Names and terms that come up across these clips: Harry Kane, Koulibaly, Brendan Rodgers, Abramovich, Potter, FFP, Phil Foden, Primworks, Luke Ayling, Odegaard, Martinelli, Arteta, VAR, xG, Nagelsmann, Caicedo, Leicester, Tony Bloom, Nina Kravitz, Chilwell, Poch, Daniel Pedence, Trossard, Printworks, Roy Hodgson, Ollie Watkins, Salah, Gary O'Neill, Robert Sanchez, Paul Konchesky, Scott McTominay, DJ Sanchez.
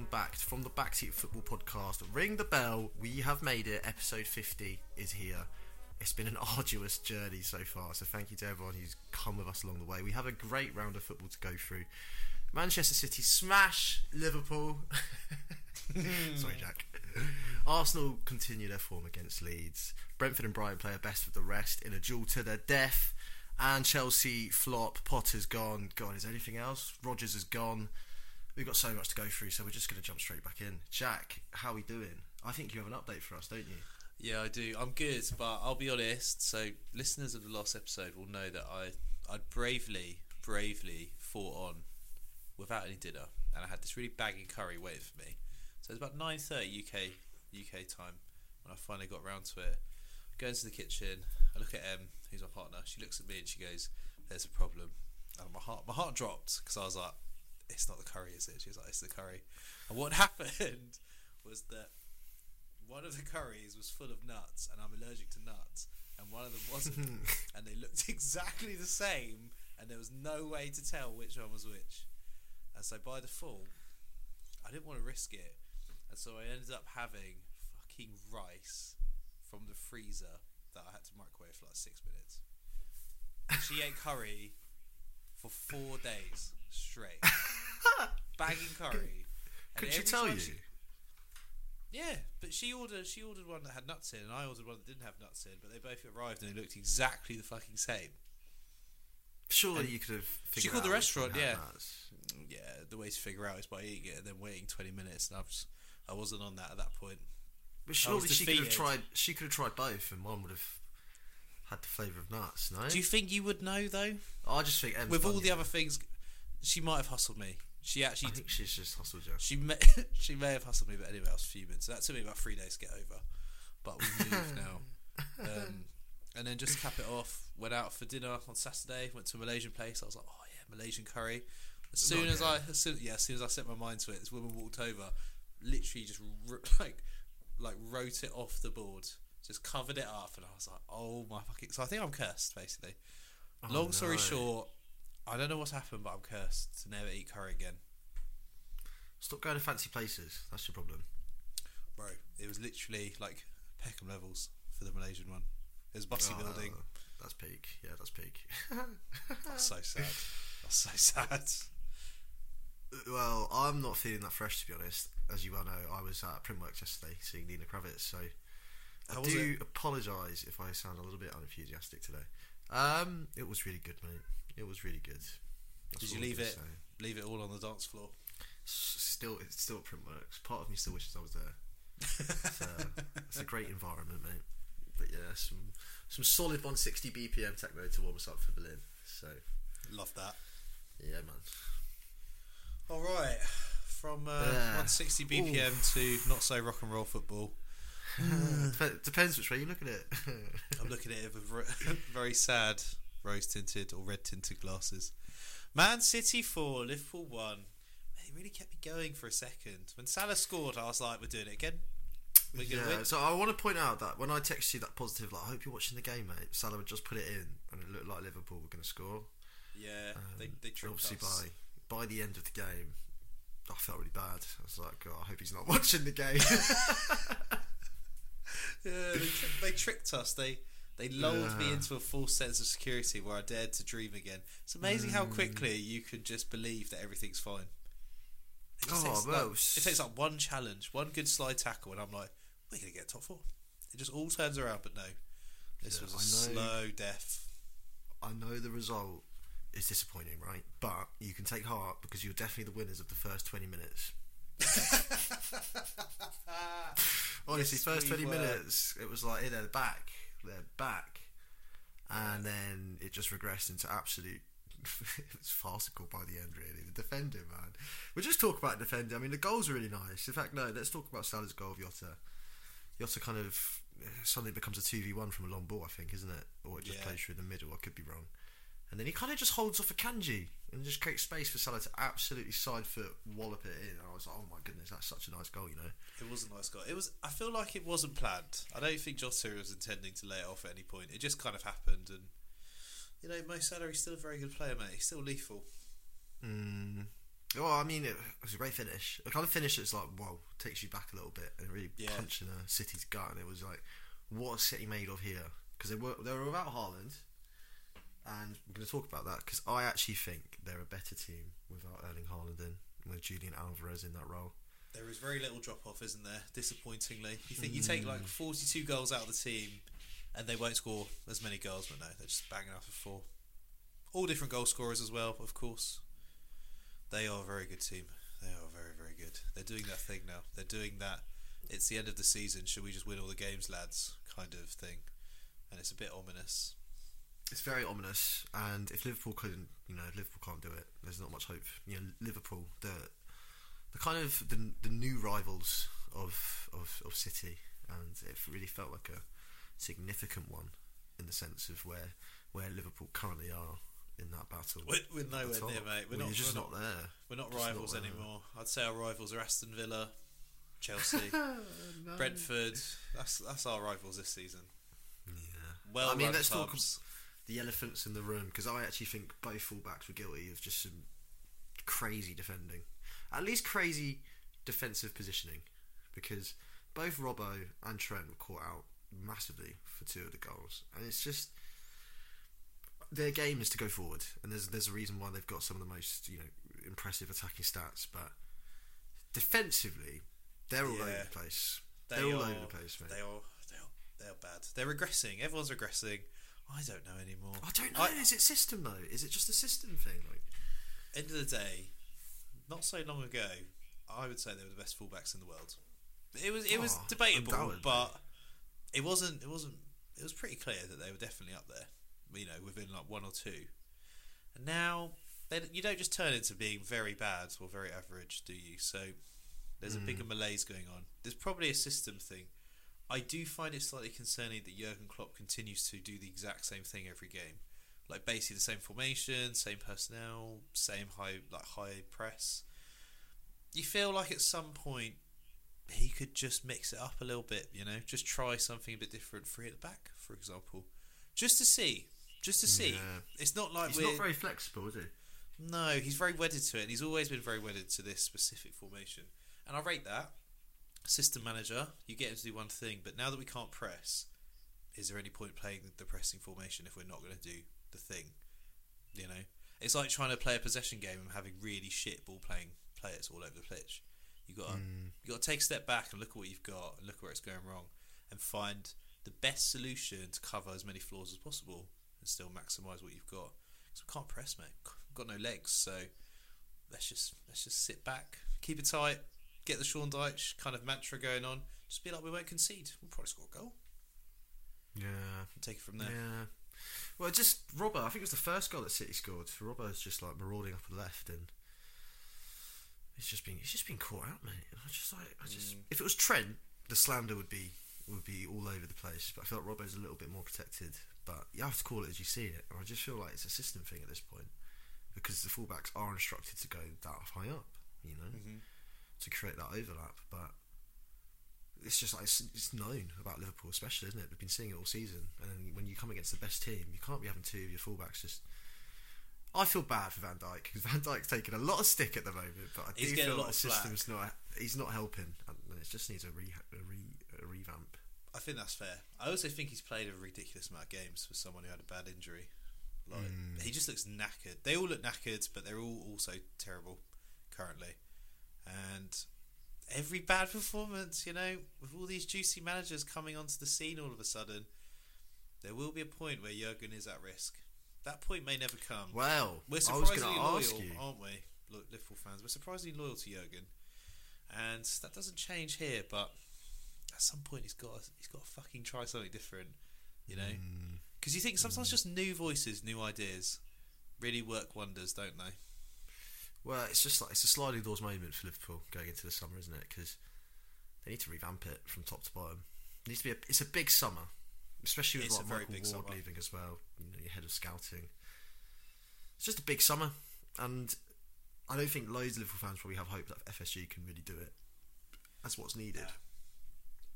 welcome back from the Backseat Football Podcast. Ring the bell, we have made it. Episode 50 is here. It's been an arduous journey so far, so thank you to everyone who's come with us along the way. We have a great round of football to go through. Manchester City smash Liverpool. Sorry, Jack. Arsenal continue their form against Leeds. Brentford and Brighton play a best of the rest in a duel to their death. And Chelsea flop. Potter's gone. God, is there anything else? Rodgers is gone. We've got so much to go through, so we're just going to jump straight back in. Jack, how are we doing? I think you have an update for us, don't you? Yeah, I do. I'm good, but I'll be honest. So listeners of the last episode will know that I bravely fought on without any dinner, and I had this really baggy curry waiting for me. So it's about 9:30 UK time when I finally got round to it. I go into the kitchen. I look at Em, who's my partner. She looks at me and she goes, "There's a problem." And my heart dropped, because I was like, "It's not the curry, is it?" She was like, "It's the curry." And what happened was that one of the curries was full of nuts, and I'm allergic to nuts, and one of them wasn't, and they looked exactly the same, and there was no way to tell which one was which. And so by default, I didn't want to risk it, and so I ended up having fucking rice from the freezer that I had to microwave for like 6 minutes. And she ate curry for 4 days straight. Bagging curry. Could she tell you? Yeah, but she ordered one that had nuts in, and I ordered one that didn't have nuts in, but they both arrived and they looked exactly the fucking same. Surely and you could have figured she called out the restaurant, yeah. Nuts. Yeah, the way to figure out is by eating it and then waiting 20 minutes, and I wasn't on that at that point. But surely she could have tried both, and one would have had the flavour of nuts, no? Do you think you would know though? I just think Em's with all the other things, she might have hustled me. She actually, I think she's just hustled you. She may have hustled me, but anyway, I was fuming. So that took me about 3 days to get over. But we move now. And then just cap it off. Went out for dinner on Saturday. Went to a Malaysian place. I was like, oh yeah, Malaysian curry. As soon as I set my mind to it, this woman walked over, literally just like wrote it off the board, just covered it up, and I was like, oh my fucking. So I think I'm cursed, basically. Oh, long story short. I don't know what's happened, but I'm cursed to never eat curry again. Stop going to fancy places. That's your problem. Bro, it was literally like Peckham levels for the Malaysian one. It was Bussy building. That's peak. Yeah, that's peak. That's so sad. That's so sad. Well, I'm not feeling that fresh, to be honest. As you well know, I was at Primworks yesterday seeing Nina Kravitz, so I do apologise if I sound a little bit unenthusiastic today. It was really good, mate. It was really good. Did you leave it all on the dance floor? It's still Printworks. Part of me still wishes I was there. It's a great environment, mate. But yeah, some solid 160 BPM techno to warm us up for Berlin. So love that. Yeah, man. All right, from 160 BPM to not so rock and roll football. Depends which way you look at it. I'm looking at it with very sad rose tinted or red tinted glasses. Man City 4, Liverpool 1. Man, it really kept me going for a second. When Salah scored, I was like, we're doing it again. We're going to win. So I want to point out that when I texted you that positive, like, I hope you're watching the game, mate, Salah would just put it in and it looked like Liverpool were going to score. Yeah, they tripped obviously us. By the end of the game, I felt really bad. I was like, God, I hope he's not watching the game. Yeah, they tricked us. They lulled me into a false sense of security where I dared to dream again. It's amazing how quickly you can just believe that everything's fine. It takes like one challenge, one good slide tackle, and I'm like, we're going to get top four. It just all turns around, but no. This was a slow death. I know the result is disappointing, right? But you can take heart because you're definitely the winners of the first 20 minutes. Honestly, yes, first 20 minutes, it was like, hey, they're back, and then it just regressed into absolute. It was farcical by the end, really. The defender, man. We'll just talk about defender. I mean, the goals are really nice. In fact, no, let's talk about Salah's goal of Jota. Jota kind of suddenly becomes a 2v1 from a long ball, I think, isn't it? Or it just plays through the middle. I could be wrong. And then he kind of just holds off a Kanji and just creates space for Salah to absolutely side foot wallop it in. I was like, oh my goodness, that's such a nice goal, you know. It was a nice goal. It was. I feel like it wasn't planned. I don't think Jota was intending to lay it off at any point. It just kind of happened, and you know, Mo Salah is still a very good player, mate. He's still lethal. Oh, I mean, it was a great finish. The kind of finish that's like, wow, takes you back a little bit and really punching a City's gut. And it was like, what City made of here? Because they were without Haaland. And we're going to talk about that because I actually think they're a better team without Erling Haaland in, with Julian Alvarez in that role. There is very little drop-off, isn't there? Disappointingly. You think you take like 42 goals out of the team and they won't score as many goals, but no, they're just banging out for four. All different goal scorers as well, of course. They are a very good team. They are very, very good. They're doing that thing now. They're doing that, it's the end of the season, should we just win all the games, lads, kind of thing. And it's a bit ominous. It's very ominous. And if Liverpool couldn't, Liverpool can't do it. There's not much hope. Liverpool, the kind of the new rivals of City, and it really felt like a significant one in the sense of where Liverpool currently are in that battle. We're nowhere near, mate. We're just not there. We're not rivals anymore. I'd say our rivals are Aston Villa, Chelsea, no. Brentford. That's our rivals this season. Yeah. Well, I mean, let's talk the elephants in the room, because I actually think both fullbacks were guilty of just some crazy defending. At least crazy defensive positioning, because both Robbo and Trent were caught out massively for two of the goals, and it's just their game is to go forward, and there's a reason why they've got some of the most impressive attacking stats, but defensively they're all over the place. They're all over the place, mate. They are bad. They're regressing. Everyone's regressing. I don't know anymore. I don't know. Is it system though? Is it just a system thing? Like, end of the day, not so long ago, I would say they were the best fullbacks in the world. It was debatable, but it was pretty clear that they were definitely up there, within like one or two. And now you don't just turn into being very bad or very average, do you? So there's a bigger malaise going on. There's probably a system thing. I do find it slightly concerning that Jurgen Klopp continues to do the exact same thing every game. Like basically the same formation, same personnel, same high press. You feel like at some point he could just mix it up a little bit, just try something a bit different, free at the back, for example, just to see. It's not like he's not very flexible, is he? No, he's very wedded to it, and he's always been very wedded to this specific formation. And I rate that. System manager, you get him to do one thing, but now that we can't press, is there any point playing the pressing formation if we're not going to do the thing? It's like trying to play a possession game and having really shit ball playing players all over the pitch. You got to take a step back and look at what you've got and look at where it's going wrong and find the best solution to cover as many flaws as possible and still maximise what you've got, because we can't press, mate. We've got no legs, so let's just sit back, keep it tight, get the Sean Dyche kind of mantra going on, just be like, we won't concede, we'll probably score a goal. And take it from there. Well, just Robbo, I think it was the first goal that City scored. Robbo's just like marauding up the left, and he's just been caught out, mate. And if it was Trent, the slander would be all over the place. But I felt Robbo's a little bit more protected. But you have to call it as you see it. And I just feel like it's a system thing at this point, because the fullbacks are instructed to go that high up, to create that overlap. But it's just like it's known about Liverpool, especially, isn't it? We've been seeing it all season, and then when you come against the best team, you can't be having two of your fullbacks just. I feel bad for Van Dijk, because Van Dijk's taking a lot of stick at the moment, but I do feel like the system's not. He's not helping, and it just needs a revamp. I think that's fair. I also think he's played a ridiculous amount of games for someone who had a bad injury. Like he just looks knackered. They all look knackered, but they're all also terrible currently, and. Every bad performance, with all these juicy managers coming onto the scene all of a sudden, there will be a point where Jurgen is at risk. That point may never come. Well, we're surprisingly loyal, aren't we, Liverpool fans? We're surprisingly loyal to Jurgen, and that doesn't change here. But at some point, he's got to fucking try something different, Because you think sometimes just new voices, new ideas, really work wonders, don't they? Well, it's just like it's a sliding doors moment for Liverpool going into the summer, isn't it? Because they need to revamp it from top to bottom. It needs to be it's a big summer, especially with Michael Ward leaving as well. Your head of scouting. It's just a big summer, and I don't think loads of Liverpool fans probably have hope that FSG can really do it. That's what's needed. Yeah.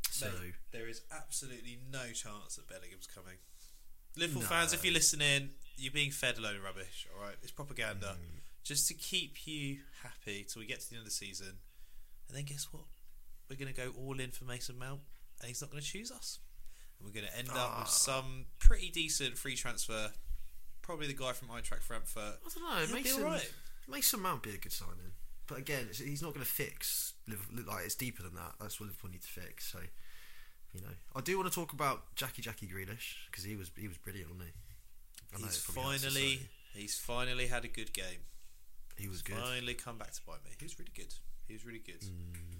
So mate, there is absolutely no chance that Bellingham's coming. Liverpool fans, if you're listening, you're being fed a load of rubbish. All right, it's propaganda. just to keep you happy till we get to the end of the season. And then guess what? We're going to go all in for Mason Mount, and he's not going to choose us. And we're going to end up with some pretty decent free transfer. Probably the guy from Eintracht Frankfurt. I don't know. He'll be all right. Mason Mount would be a good signing. But again, he's not going to fix Liverpool. Like, it's deeper than that. That's what Liverpool need to fix. So, you know, I do want to talk about Jackie Grealish, because he was brilliant, wasn't he? He's finally had a good game. He was good. Finally come back to bite me. He was really good. Mm.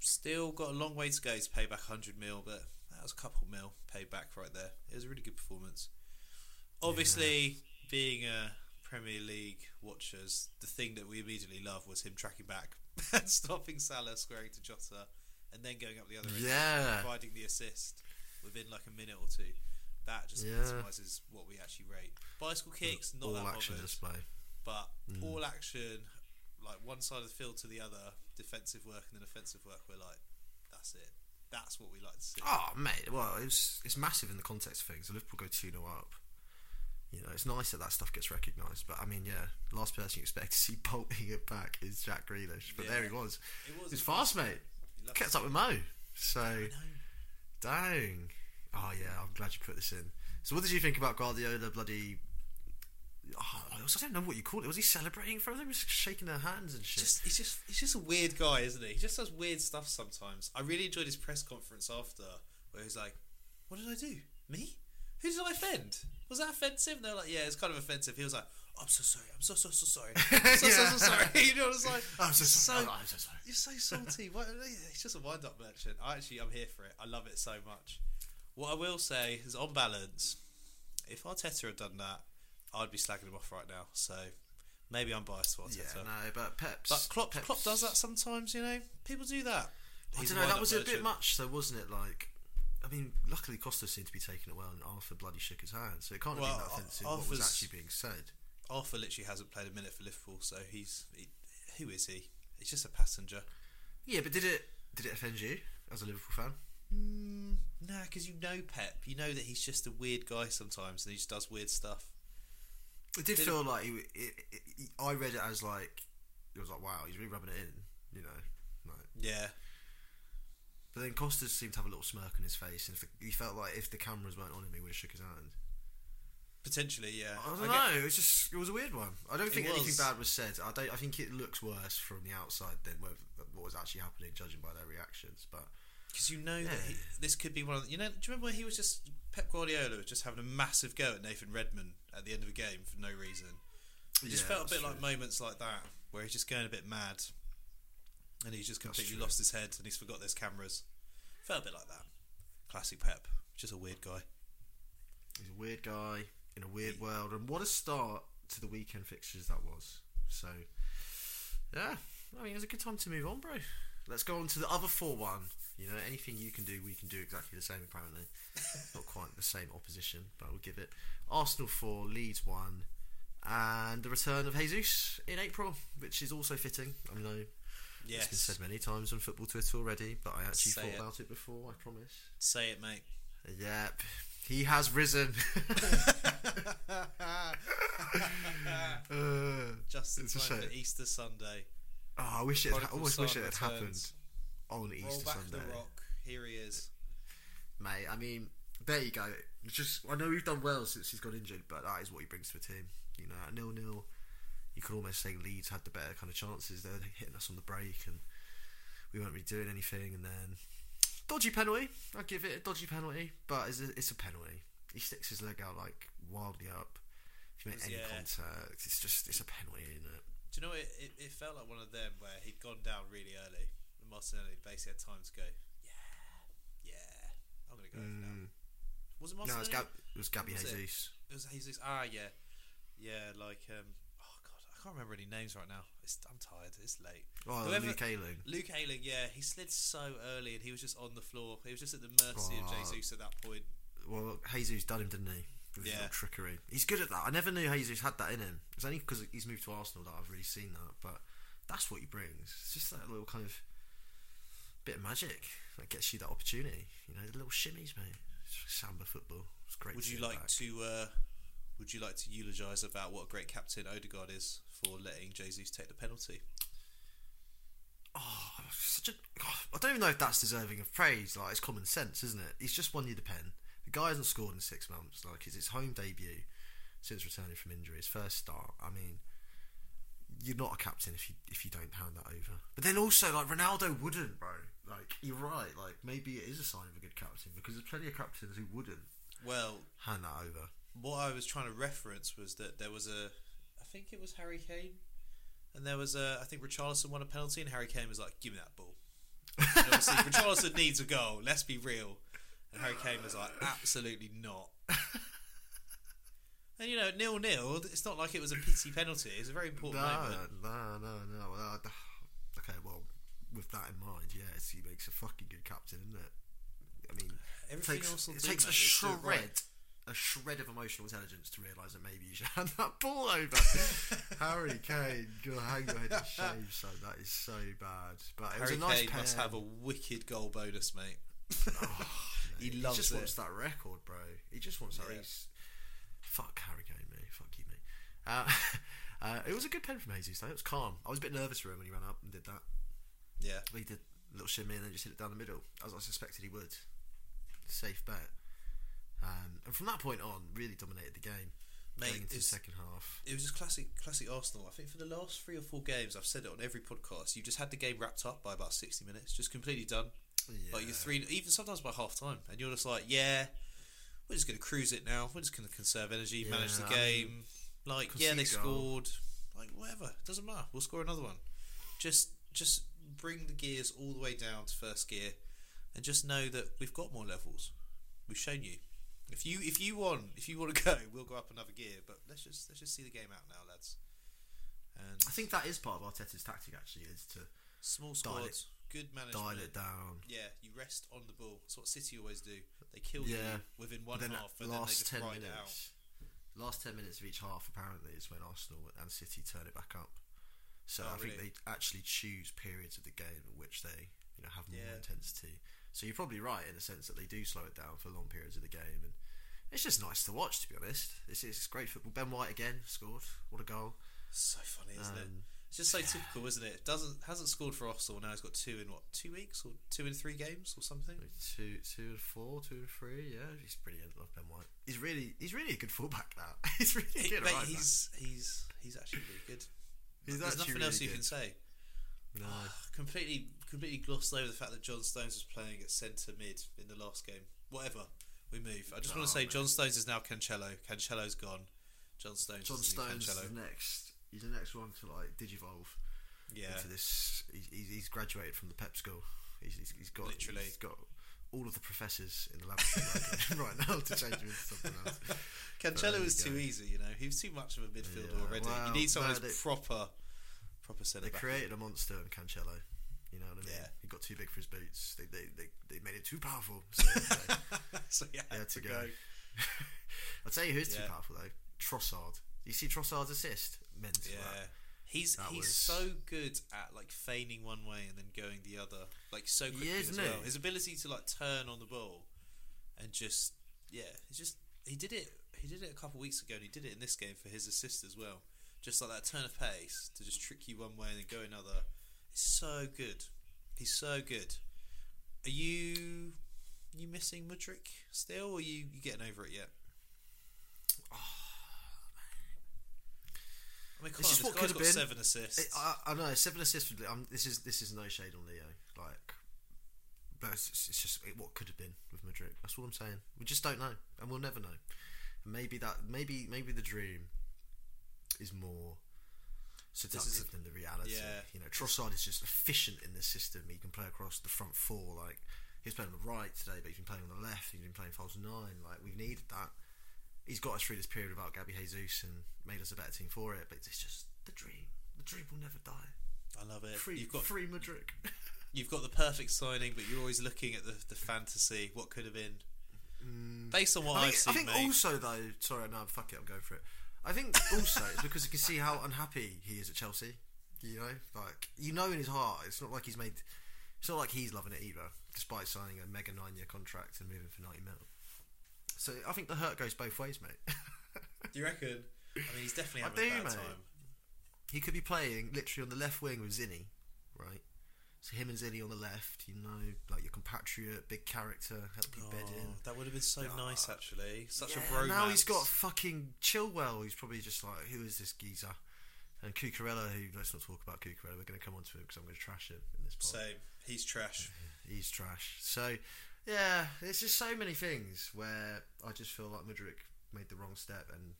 Still got a long way to go to pay back 100 mil, but that was a couple mil paid back right there. It was a really good performance. Obviously, being a Premier League watchers, the thing that we immediately love was him tracking back and stopping Salah, squaring to Jota, and then going up the other end and providing the assist within like a minute or two. That just maximises what we actually rate. Bicycle kicks, not all that action bothered, display, but all action, like one side of the field to the other, defensive work and then offensive work. We're like, that's it. That's what we like to see. Oh mate, well it's massive in the context of things. Liverpool go 2-0 up. You know, it's nice that stuff gets recognised, but I mean, last person you expect to see bolting it back is Jack Grealish, but there he was. It was fast, mate. Kept up with Mo. So, dang. Oh yeah, I'm glad you put this in. So, what did you think about Guardiola? I don't know what you called it. Was he celebrating in front of them? He was shaking their hands and shit. He's just a weird guy, isn't he? He just does weird stuff sometimes. I really enjoyed his press conference after, where he's like, "What did I do? Me? Who did I offend? Was that offensive?" And they're like, "Yeah, it's kind of offensive." He was like, "I'm so sorry. I'm so sorry. I'm so so sorry." You know what I was like? I'm so sorry. You're so salty. He's just a wind-up merchant. I'm here for it. I love it so much. What I will say is, on balance, if Arteta had done that, I'd be slagging him off right now. So maybe I'm biased to Arteta. Yeah, no, but Pep's... But Klopp does that sometimes, you know? People do that. I don't know, that was a bit much though, wasn't it? Like, I mean, luckily Costa seemed to be taking it well, and Arthur bloody shook his hand, so it can't have been that offensive what was actually being said. Arthur literally hasn't played a minute for Liverpool, so who is he? He's just a passenger. Yeah, but did it offend you as a Liverpool fan? Nah, because you know Pep, you know that he's just a weird guy sometimes, and he just does weird stuff. It did feel like I read it as like, it was like, wow, he's really rubbing it in, you know? Like, yeah. But then Costa seemed to have a little smirk on his face, and he felt like if the cameras weren't on him, he would have shook his hand. Potentially, yeah. I don't know. It was a weird one. I don't think anything bad was said. I think it looks worse from the outside than what was actually happening, judging by their reactions. But because you know that this could be one of the, you know, do you remember when he was just Pep Guardiola was just having a massive go at Nathan Redmond at the end of a game for no reason? It just felt a bit like moments like that where he's just going a bit mad. And he's just completely lost his head, and he's forgot there's cameras. Felt a bit like that. Classic Pep. Just a weird guy. He's a weird guy in a weird world. And what a start to the weekend fixtures that was. So, yeah. I mean, it was a good time to move on, bro. Let's go on to the other 4-1. You know, anything you can do, we can do exactly the same, apparently. Not quite the same opposition, but we'll give it. Arsenal 4, Leeds 1. And the return of Jesus in April, which is also fitting. I know. Yes. It's been said many times on football Twitter already, but I actually thought about it before, I promise. Say it, mate. Yep. He has risen. Just in time for Easter Sunday. Oh, I wish I almost wish it had happened on Easter Sunday. The rock. Here he is. Mate, I mean, there you go. I know we've done well since he's got injured, but that is what he brings to a team. You know, at 0-0. You could almost say Leeds had the better kind of chances. They were hitting us on the break, and we weren't really doing anything. And then dodgy penalty. I give it a dodgy penalty, but it's a penalty. He sticks his leg out like wildly up. If you make any contact, it's a penalty, isn't it? Do you know it felt like one of them where he'd gone down really early, and Martinelli basically had time to go. Yeah, I'm gonna go over now. Was it Martinelli? No, it was Gabby Jesus. It was Jesus. Ah, yeah, like. I can't remember any names right now. I'm tired. It's late. Oh, Luke Ayling. Luke Ayling, yeah. He slid so early, and he was just on the floor. He was just at the mercy of Jesus at that point. Well, Jesus done him, didn't he? With his little trickery. He's good at that. I never knew Jesus had that in him. It's only because he's moved to Arsenal that I've really seen that. But that's what he brings. It's just that little kind of bit of magic that gets you that opportunity. You know, the little shimmies, mate. It's samba football. It's great. Would you like to would you like to eulogise about what a great captain Odegaard is for letting Jesus take the penalty? Oh, I don't even know if that's deserving of praise. Like, it's common sense, isn't it? He's just won you the pen. The guy hasn't scored in 6 months. Like, it's his home debut since returning from injury. His first start. I mean, you're not a captain if you don't hand that over. But then also, like, Ronaldo wouldn't, bro. Like, you're right. Like, maybe it is a sign of a good captain, because there's plenty of captains who wouldn't. Well, hand that over. What I was trying to reference was that there was I think it was Harry Kane, and there was I think Richarlison won a penalty, and Harry Kane was like, "Give me that ball." And obviously, Richarlison needs a goal. Let's be real. And Harry Kane was like, "Absolutely not." And, you know, 0-0. It's not like it was a pity penalty. It's a very important moment. No. Okay, well, with that in mind, yeah, he makes a fucking good captain, isn't it? I mean, it takes a shred. Right. A shred of emotional intelligence to realise that maybe you should hand that ball over. Harry Kane, God, hang your head in shame, son. That is so bad. But it was a nice pen. Must have a wicked goal bonus, mate. Oh, he loves it. He just wants that record, bro. He just wants that. Fuck Harry Kane, mate. Fuck you, mate. It was a good pen from Jesus, though. It was calm. I was a bit nervous for him when he ran up and did that. Yeah. He did a little shimmy and then just hit it down the middle, as I suspected he would. Safe bet. And from that point on, really dominated the game, mate, into the second half. It was just classic Arsenal. I think for the last 3 or 4 games, I've said it on every podcast, you just had the game wrapped up by about 60 minutes, just completely done. Yeah. Like, you're 3, even sometimes by half time, and you're just like, yeah, we're just going to cruise it now. We're just going to conserve energy, manage the game. I mean, like, yeah, they scored. Like, whatever, doesn't matter. We'll score another one. Just bring the gears all the way down to first gear, and just know that we've got more levels. We've shown you. If you want to go, we'll go up another gear. But let's just see the game out now, lads. And I think that is part of Arteta's tactic, actually, is to small squads, good management, dial it down. Yeah, you rest on the ball. That's what City always do. They kill you within one half, and then they just ride it out. Last 10 minutes of each half, apparently, is when Arsenal and City turn it back up. So I think they actually choose periods of the game in which they have more intensity. So you're probably right in the sense that they do slow it down for long periods of the game, and it's just nice to watch, to be honest. It's great football. Ben White again scored. What a goal. So funny, isn't it? It's just so typical, isn't it? It hasn't scored for Arsenal, now he's got 2 in what, 2 weeks or 2 in 3 games or something? 2 and 4, 2 and 3, yeah. He's brilliant. I love Ben White. He's really a good fullback now. He's really good. Mate, right, he's actually really good. There's nothing really else you can say. No. Completely glossed over the fact that John Stones was playing at centre mid in the last game. Whatever, we move. I just want to say, mate, John Stones is now Cancelo. Cancelo's gone. John Stones is next. He's the next one to like digivolve. Yeah. Into this, he's graduated from the Pep school. He's got all of the professors in the laboratory right now to change him into something else. Cancelo was too easy, He was too much of a midfielder already. Well, you need someone who's proper centre back. They created a monster in Cancelo. You know what I mean? Yeah. He got too big for his boots. They made it too powerful. So yeah, he had to go. I'll tell you who's too powerful though. Trossard. You see Trossard's assist? Mental. Yeah. He's so good at like feigning one way and then going the other, like so quickly as well. His ability to like turn on the ball and just he did it. He did it a couple of weeks ago, and he did it in this game for his assist as well. Just like that turn of pace to just trick you one way and then go another. So good. He's so good. Are you missing Mudryk still, or are you getting over it yet? Oh, man. I mean, this is what could have been. 7 assists. I know, 7 assists. This is no shade on Leo. Like, but it's just what could have been with Mudryk. That's all I'm saying. We just don't know, and we'll never know. And maybe the dream is more seductive than the reality. Yeah. Trossard is just efficient in this system. He can play across the front 4. Like, he's playing on the right today, but he's been playing on the left. He's been playing false 9. Like, we've needed that. He's got us through this period without Gabby Jesus and made us a better team for it. But it's just the dream. The dream will never die. I love it. Free Mudryk. You've got the perfect signing, but you're always looking at the fantasy. What could have been? Based on what I've seen, I think also though. Sorry, no, fuck it. I'm going for it. I think also it's because you can see how unhappy he is at Chelsea. In his heart, it's not like it's not like he's loving it either, despite signing a mega 9-year contract and moving for 90 mil. So I think the hurt goes both ways, mate. Do you reckon? I mean, he's definitely having a bad time. He could be playing literally on the left wing with Zinni, right? So him and Zinni on the left, you know, like your compatriot, big character, help you bed in. That would have been so nice, actually. Such a bromance. Now he's got fucking Chilwell, who's probably just like, who is this geezer? And Cucurella, who, let's not talk about Cucurella, we're going to come on to him because I'm going to trash him in this part. Same. He's trash. He's trash. So, yeah, there's just so many things where I just feel like Mudryk made the wrong step and...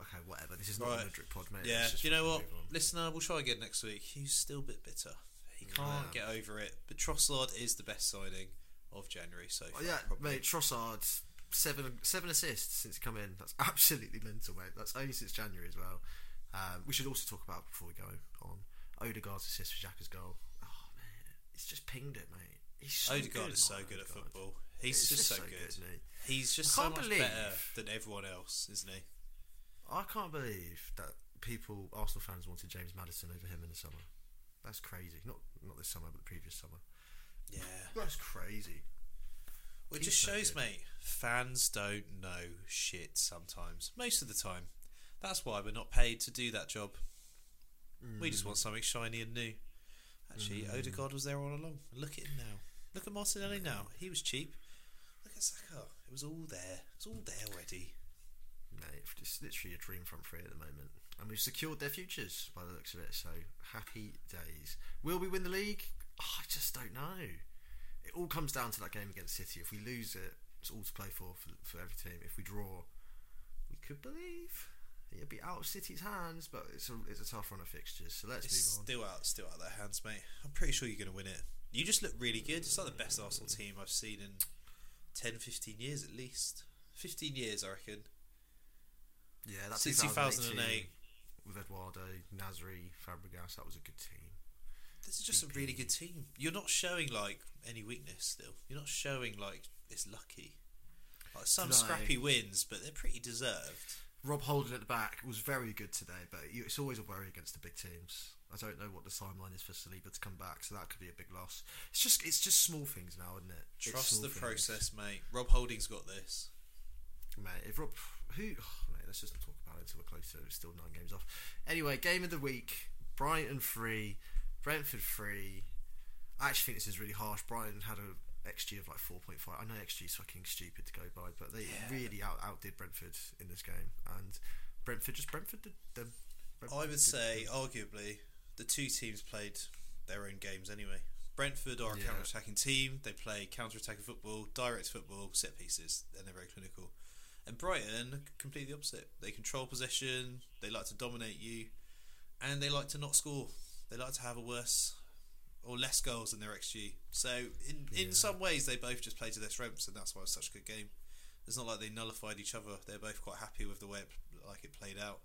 Okay, whatever. This is not a Mudryk pod, mate. Yeah, you know what? Listener, we'll try again next week. He's still a bit bitter. He can't get over it. But Trossard is the best signing of January so far. Oh, yeah, probably. Mate, Trossard, seven assists since he come in. That's absolutely mental, mate. That's only since January as well. We should also talk about, before we go on, Odegaard's assist for Xhaka's goal. Oh, man. It's just pinged it, mate. He's so Odegaard is so good at football. He's just so good. Isn't he? He's just so much better than everyone else, isn't he? I can't believe that Arsenal fans wanted James Maddison over him in the summer. That's crazy. Not this summer, but the previous summer. Yeah. That's crazy. Well, it just shows, mate, fans don't know shit sometimes. Most of the time. That's why we're not paid to do that job. We just want something shiny and new. Actually, Odegaard was there all along. Look at him now. Look at Martinelli now. He was cheap. Look at Saka. It was all there. It's all there already. Mate, it's literally a dream front three at the moment, and we've secured their futures by the looks of it, so happy days. Will we win the league? I just don't know. It all comes down to that game against City. If we lose it, it's all to play for every team. If we draw, we could believe it'd be out of City's hands, but it's a tough run of fixtures, so let's move on. Still out of their hands, mate. I'm pretty sure you're going to win it. You just look really good. It's like the best Arsenal team I've seen in 10-15 years, at least 15 years I reckon. Yeah, that's 2008 with Eduardo, Nasri, Fabregas. That was a good team. This is just a really good team. You're not showing like any weakness still. You're not showing like it's lucky. Like some scrappy wins, but they're pretty deserved. Rob Holding at the back was very good today, but it's always a worry against the big teams. I don't know what the timeline is for Saliba to come back, so that could be a big loss. It's just small things now, isn't it? Trust the process, mate. Rob Holding's got this, mate. Let's just not talk about it until we're closer. It's still 9 games off. Anyway, game of the week: Brighton 3, Brentford 3. I actually think this is really harsh. Brighton had an XG of like 4.5. I know XG is fucking stupid to go by, but they really outdid Brentford in this game, and Brentford did them. I would say, arguably, the two teams played their own games anyway. Brentford are a counter-attacking team. They play counter-attacking football, direct football, set pieces, and they're very clinical. And Brighton, completely the opposite. They control possession, they like to dominate you, and they like to not score. They like to have a worse or less goals than their XG. So in some ways, they both just play to their strengths, and that's why it's such a good game. It's not like they nullified each other. They're both quite happy with the way it played out.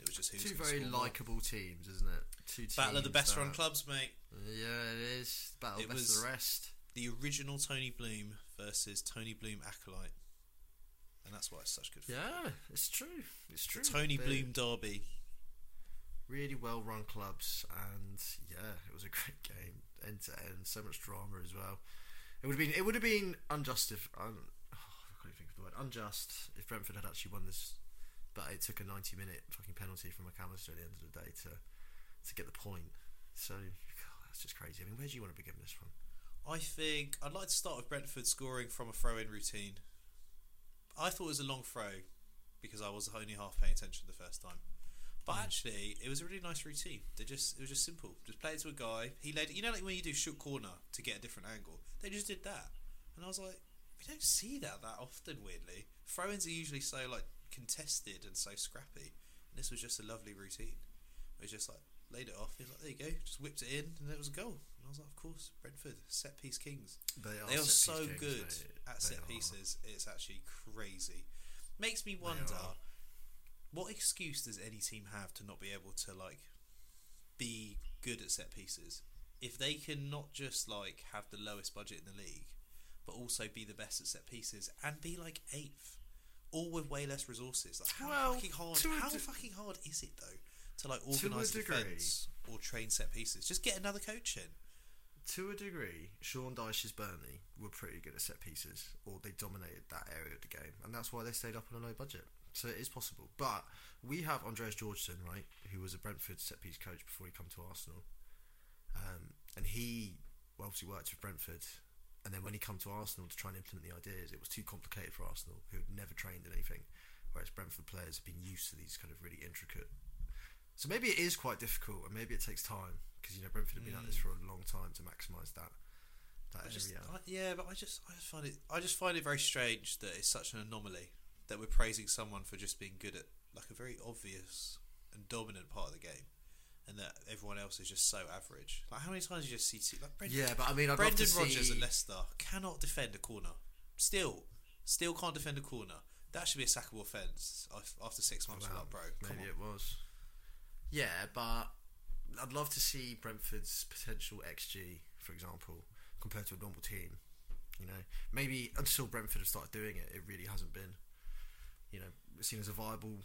It was just who's two very likeable teams, isn't it? Two teams. Battle of the best run clubs, mate. Yeah, it is. Battle of the best of the rest. The original Tony Bloom versus Tony Bloom acolyte. And that's why it's such good fun. Yeah, it's true. It's true. The Tony Bloom derby. Really well run clubs, and yeah, it was a great game, end to end. So much drama as well. It would have been unjust if I can't even think of the word unjust if Brentford had actually won this, but it took a 90-minute fucking penalty from McAllister at the end of the day to get the point. So that's just crazy. I mean, where do you want to begin this one? I think I'd like to start with Brentford scoring from a throw-in routine. I thought it was a long throw because I was only half paying attention the first time, but actually it was a really nice routine. It was just simple. Just play it to a guy. He laid it. You know, like when you do shoot corner to get a different angle, they just did that, and I was like, we don't see that often. Weirdly, throw-ins are usually so like contested and so scrappy, and this was just a lovely routine. It was just like laid it off. He was like, there you go, just whipped it in, and it was a goal. And I was like, of course, Brentford, set piece kings. They are so good at set pieces. It's actually crazy. Makes me wonder, what excuse does any team have to not be able to like be good at set pieces? If they can not just like have the lowest budget in the league, but also be the best at set pieces and be like 8th, all with way less resources. Like fucking hard is it though? To like organise defence or train set pieces. Just get another coach in. To a degree, Sean Dyche's Burnley were pretty good at set pieces, or they dominated that area of the game, and that's why they stayed up on a low budget. So it is possible. But we have Andreas Georgeson, right, who was a Brentford set-piece coach before he came to Arsenal. And he obviously worked with Brentford. And then when he came to Arsenal to try and implement the ideas, it was too complicated for Arsenal, who had never trained in anything, whereas Brentford players have been used to these kind of really intricate... So maybe it is quite difficult, and maybe it takes time, because, you know, Brentford have been at this for a long time to maximise that area. I just find it very strange that it's such an anomaly that we're praising someone for just being good at like a very obvious and dominant part of the game, and that everyone else is just so average. Like, how many times do you just see like Brendan? Yeah, but I mean, Brendan Rodgers at Leicester cannot defend a corner. Still can't defend a corner. That should be a sackable offence after 6 months. Without, bro. Maybe it was. Yeah, but I'd love to see Brentford's potential XG, for example, compared to a normal team. You know, maybe until Brentford have started doing it, it really hasn't been, you know, seen as a viable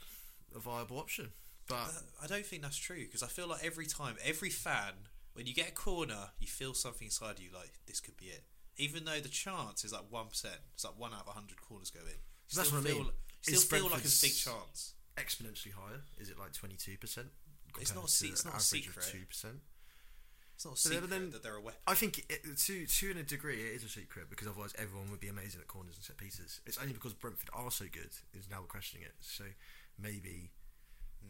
option. But I don't think that's true, because I feel like every time, every fan, when you get a corner, you feel something inside you like this could be it, even though the chance is like 1%. It's like 1 out of 100 corners go in. Still that's what I mean. Still feel like it's a big chance. Exponentially higher. Is it like 22%? It's not a secret. 2%. It's not a secret that they're a weapon. I think to a degree it is a secret, because otherwise everyone would be amazing at corners and set pieces. It's only because Brentford are so good is now we're questioning it. So maybe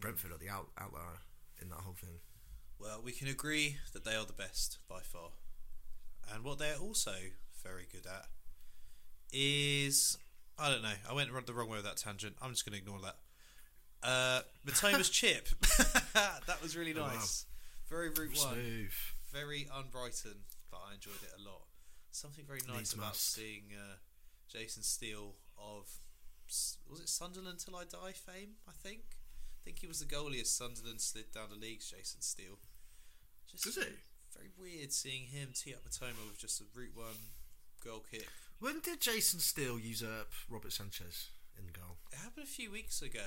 Brentford are the outlier in that whole thing. Well, we can agree that they are the best by far. And what they're also very good at is, I don't know, I went the wrong way with that tangent. I'm just going to ignore that. Mitoma's chip. That was really nice. Oh, wow. Very route one. Smooth. Very un-Brighton, but I enjoyed it a lot. Something very nice seeing Jason Steele of, was it Sunderland Till I Die fame, I think? I think he was the goalie as Sunderland slid down the leagues, Jason Steele. Was it? Very weird seeing him tee up Mitoma with just a route one goal kick. When did Jason Steele usurp Robert Sanchez in goal? It happened a few weeks ago.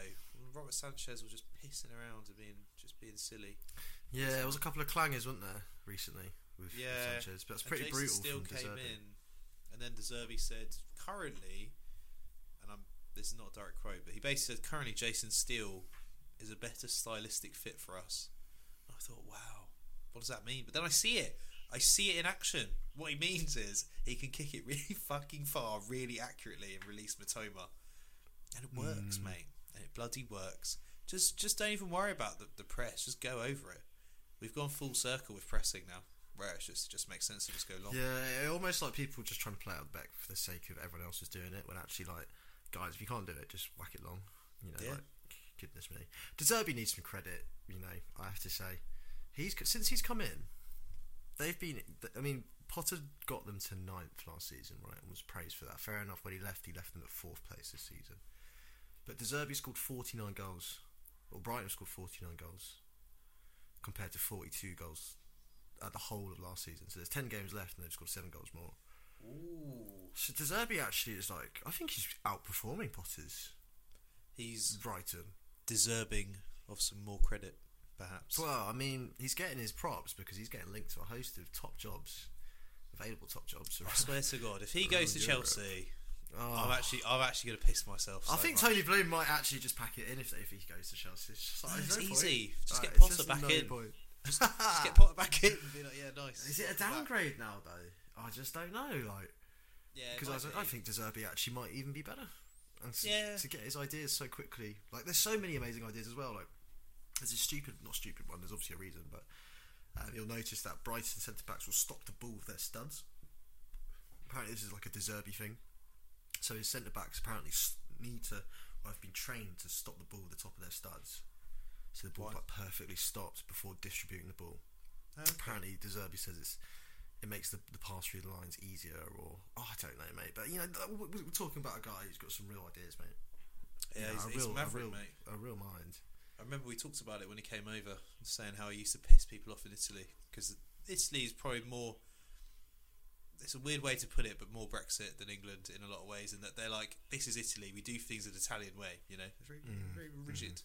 Robert Sanchez was just pissing around and being silly. Yeah, there was a couple of clangers, weren't there, recently with Sanchez? But that's pretty brutal. Jason Steele came in, and then De Zerbi said, "Currently," and this is not a direct quote, but he basically said, "Currently, Jason Steele is a better stylistic fit for us." And I thought, "Wow, what does that mean?" But then I see it in action. What he means is he can kick it really fucking far, really accurately, and release Mitoma, and it works, mate. And it bloody works. Just don't even worry about the press. Just go over it. We've gone full circle with pressing now, where it just makes sense to just go long. Yeah, almost like people just trying to play out the back for the sake of everyone else is doing it, when actually, like, guys, if you can't do it, just whack it long. You know, like, goodness me. De Zerbi needs some credit, you know, I have to say. Since he's come in, they've been... I mean, Potter got them to 9th last season, right, and was praised for that. Fair enough, when he left them at 4th place this season. But De Zerbi scored 49 goals, or Brighton scored 49 goals, compared to 42 goals at the whole of last season. So there's 10 games left, and they've scored 7 goals more. Ooh! So De Zerbi actually is like, I think he's outperforming Potter's. He's Brighton, deserving of some more credit, perhaps. Well, I mean, he's getting his props because he's getting linked to a host of top jobs, available top jobs. I swear to God, if he goes to Europe. Chelsea. Oh. I'm actually going to piss myself. I think Tony Bloom might actually just pack it in if he goes to Chelsea. It's just like, it's no easy. Point. Just get Potter back in. Just get Potter back in and be like, yeah, nice. Is it a downgrade now though? I just don't know. Like, yeah, because I think De Zerbi actually might even be better. And to get his ideas so quickly. Like, there's so many amazing ideas as well. Like, there's a not stupid one. There's obviously a reason, but you'll notice that Brighton centre backs will stop the ball with their studs. Apparently, this is like a De Zerbi thing. So his centre backs apparently need to, or have been trained to, stop the ball at the top of their studs. So the ball perfectly stops before distributing the ball. Okay. Apparently, De Zerbi says it makes the pass through the lines easier, or I don't know, mate. But you know, we're talking about a guy who's got some real ideas, mate. Yeah, he's a maverick, mate. A real mind. I remember we talked about it when he came over, saying how he used to piss people off in Italy, because Italy is probably more. It's a weird way to put it, but more Brexit than England in a lot of ways, in that they're like, this is Italy, we do things in the Italian way, you know, very, very rigid.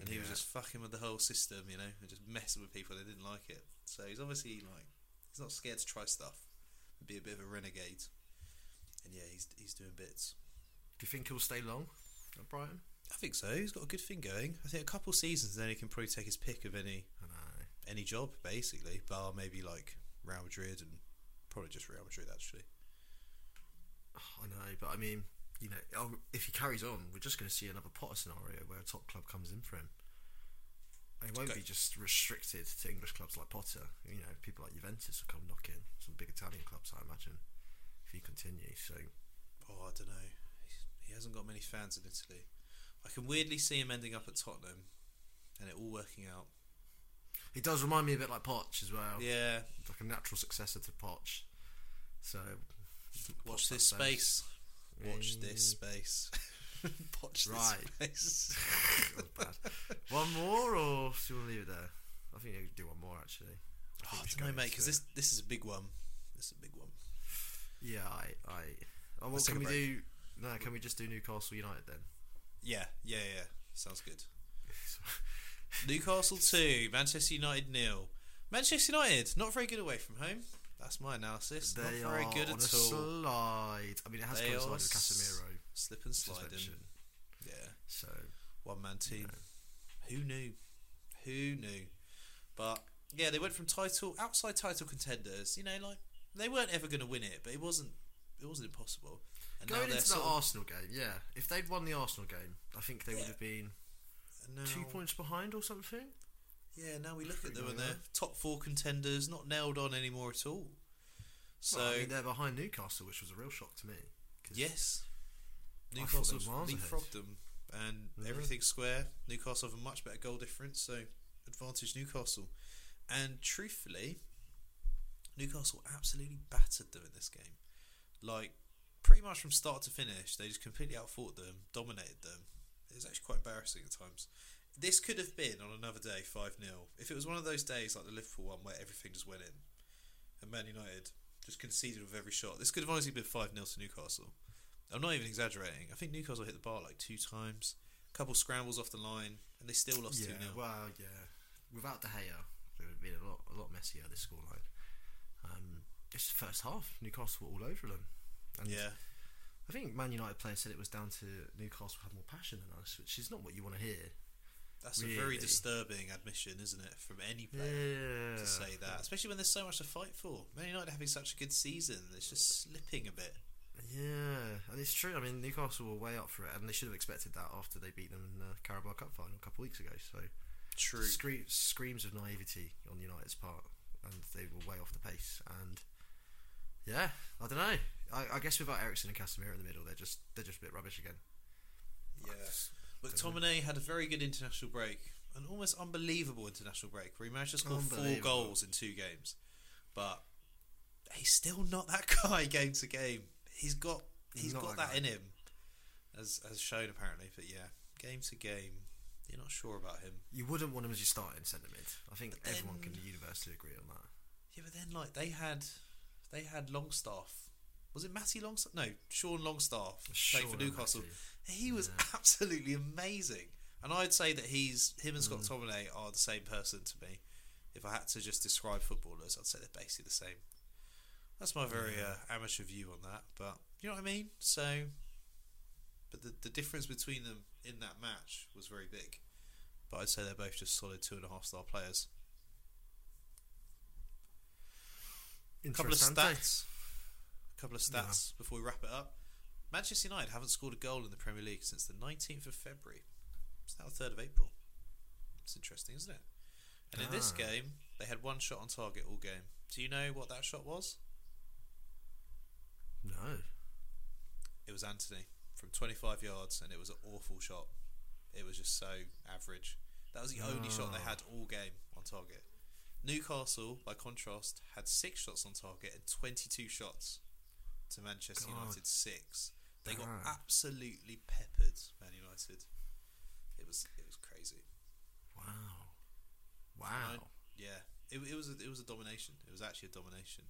And he was just fucking with the whole system, you know, and just messing with people. They didn't like it. So he's obviously like, he's not scared to try stuff and be a bit of a renegade. And yeah, he's doing bits. Do you think he'll stay long at Brighton? I think so. He's got a good thing going. I think a couple seasons, then he can probably take his pick of any job, basically, bar maybe like Real Madrid, and probably just Real Madrid actually. I know, but I mean, you know, if he carries on, we're just going to see another Potter scenario where a top club comes in for him. And it won't be just restricted to English clubs like Potter. You know, people like Juventus will come knocking, some big Italian clubs, I imagine, if he continues. So, I don't know. He hasn't got many fans in Italy. I can weirdly see him ending up at Tottenham, and it all working out. He does remind me a bit like Poch as well. Yeah, like a natural successor to Poch. So, watch this space. Watch this space. Watch this space. That was bad. One more, or do you want to leave it there? I think you could do one more actually. I don't know, mate, because this is a big one. This is a big one. Yeah, what can we do? No, can we just do Newcastle United then? Yeah. Sounds good. Newcastle 2, Manchester United 0. Manchester United, not very good away from home. That's my analysis. They not very good at all. Slide. I mean, it has coincided with Casemiro. Slip and slide. Yeah. So, one man team. You know. Who knew? But yeah, they went from outside title contenders. You know, like they weren't ever going to win it, but it wasn't impossible. And going into the Arsenal game, yeah. If they'd won the Arsenal game, I think they would have been 2 points behind or something. Yeah, now we look at them and they're top four contenders, not nailed on anymore at all. So I mean, they're behind Newcastle, which was a real shock to me. Yes, Newcastle leapfrogged them, and everything's square. Newcastle have a much better goal difference, so advantage Newcastle. And truthfully, Newcastle absolutely battered them in this game. Like, pretty much from start to finish, they just completely outfought them, dominated them. It was actually quite embarrassing at times. This could have been, on another day, 5-0. If it was one of those days like the Liverpool one where everything just went in and Man United just conceded with every shot, this could have honestly been 5-0 to Newcastle. I'm not even exaggerating. I think Newcastle hit the bar like 2 times, a couple scrambles off the line, and they still lost 2-0. Yeah, well, yeah. Without De Gea, it would have been a lot messier, this scoreline. It's the first half. Newcastle were all over them. And yeah. I think Man United player said it was down to Newcastle had more passion than us, which is not what you want to hear. That's really a very disturbing admission, isn't it, from any player to say that, especially when there's so much to fight for. Man United having such a good season, it's just slipping a bit. Yeah, and it's true. I mean, Newcastle were way up for it, and they should have expected that after they beat them in the Carabao Cup final a couple of weeks ago. So true. Screams of naivety on United's part, and they were way off the pace. And yeah, I don't know. I guess without Eriksen and Casemiro in the middle, they're just a bit rubbish again. Yeah. But McTominay had a very good international break, an almost unbelievable international break, where he managed to score 4 goals in 2 games. But he's still not that guy game to game. He's got that in him, as shown apparently. But yeah, game to game, you're not sure about him. You wouldn't want him as your starting centre mid. I think everyone can universally agree on that. Yeah, but then like they had Longstaff. Was it Matty Longstaff? No, Sean Longstaff played for Newcastle. He was absolutely amazing. And I'd say that him and Scott Tominay are the same person to me. If I had to just describe footballers, I'd say they're basically the same. That's my very amateur view on that. But you know what I mean? So, but the difference between them in that match was very big. But I'd say they're both just solid 2.5-star players. A couple of stats before we wrap it up. Manchester United haven't scored a goal in the Premier League since the 19th of February. It's now the 3rd of April. It's interesting, isn't it? And in this game, they had 1 shot on target all game. Do you know what that shot was? No. It was Anthony from 25 yards, and it was an awful shot. It was just so average. That was the only shot they had all game on target. Newcastle, by contrast, had 6 shots on target and 22 shots to Manchester United 6. They got absolutely peppered, Man United. It was crazy. Wow. Yeah. It was a domination. It was actually a domination.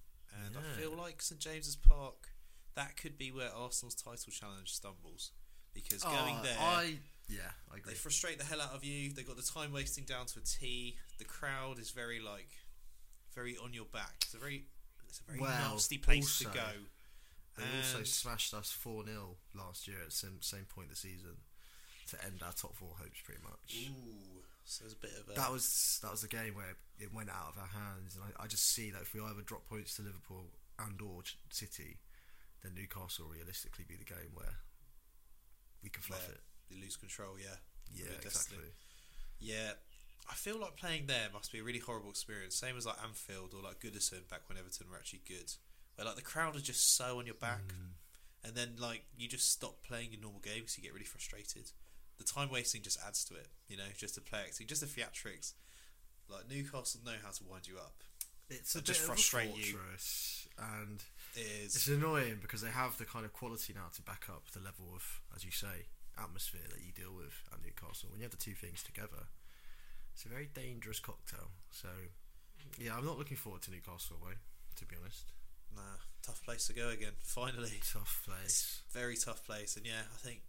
And I feel like St James's Park, that could be where Arsenal's title challenge stumbles, because going there, I agree. They frustrate the hell out of you. They got the time wasting down to a T. The crowd is very very on your back. It's a very nasty place to go. They also smashed us 4-0 last year at the same point of the season. to end our top four hopes, pretty much. Ooh, so there's a bit of a... That was a game where it went out of our hands, and I just see that if we either drop points to Liverpool and or City, then Newcastle will realistically be the game where we can fluff it. They lose control, yeah. Yeah, exactly. Yeah, I feel like playing there must be a really horrible experience, same as like Anfield or like Goodison back when Everton were actually good, where like the crowd are just so on your back, and then like you just stop playing your normal game because you get really frustrated. The time wasting just adds to it, you know, just the play acting, just the theatrics. Like Newcastle know how to wind you up. It's a just bit frustrate of a fortress, you, and it is. It's annoying because they have the kind of quality now to back up the level of, as you say, atmosphere that you deal with at Newcastle. When you have the two things together, it's a very dangerous cocktail. So yeah, I'm not looking forward to Newcastle away, to be honest. Nah, tough place to go again, finally. Tough place. It's very tough place. And yeah, I think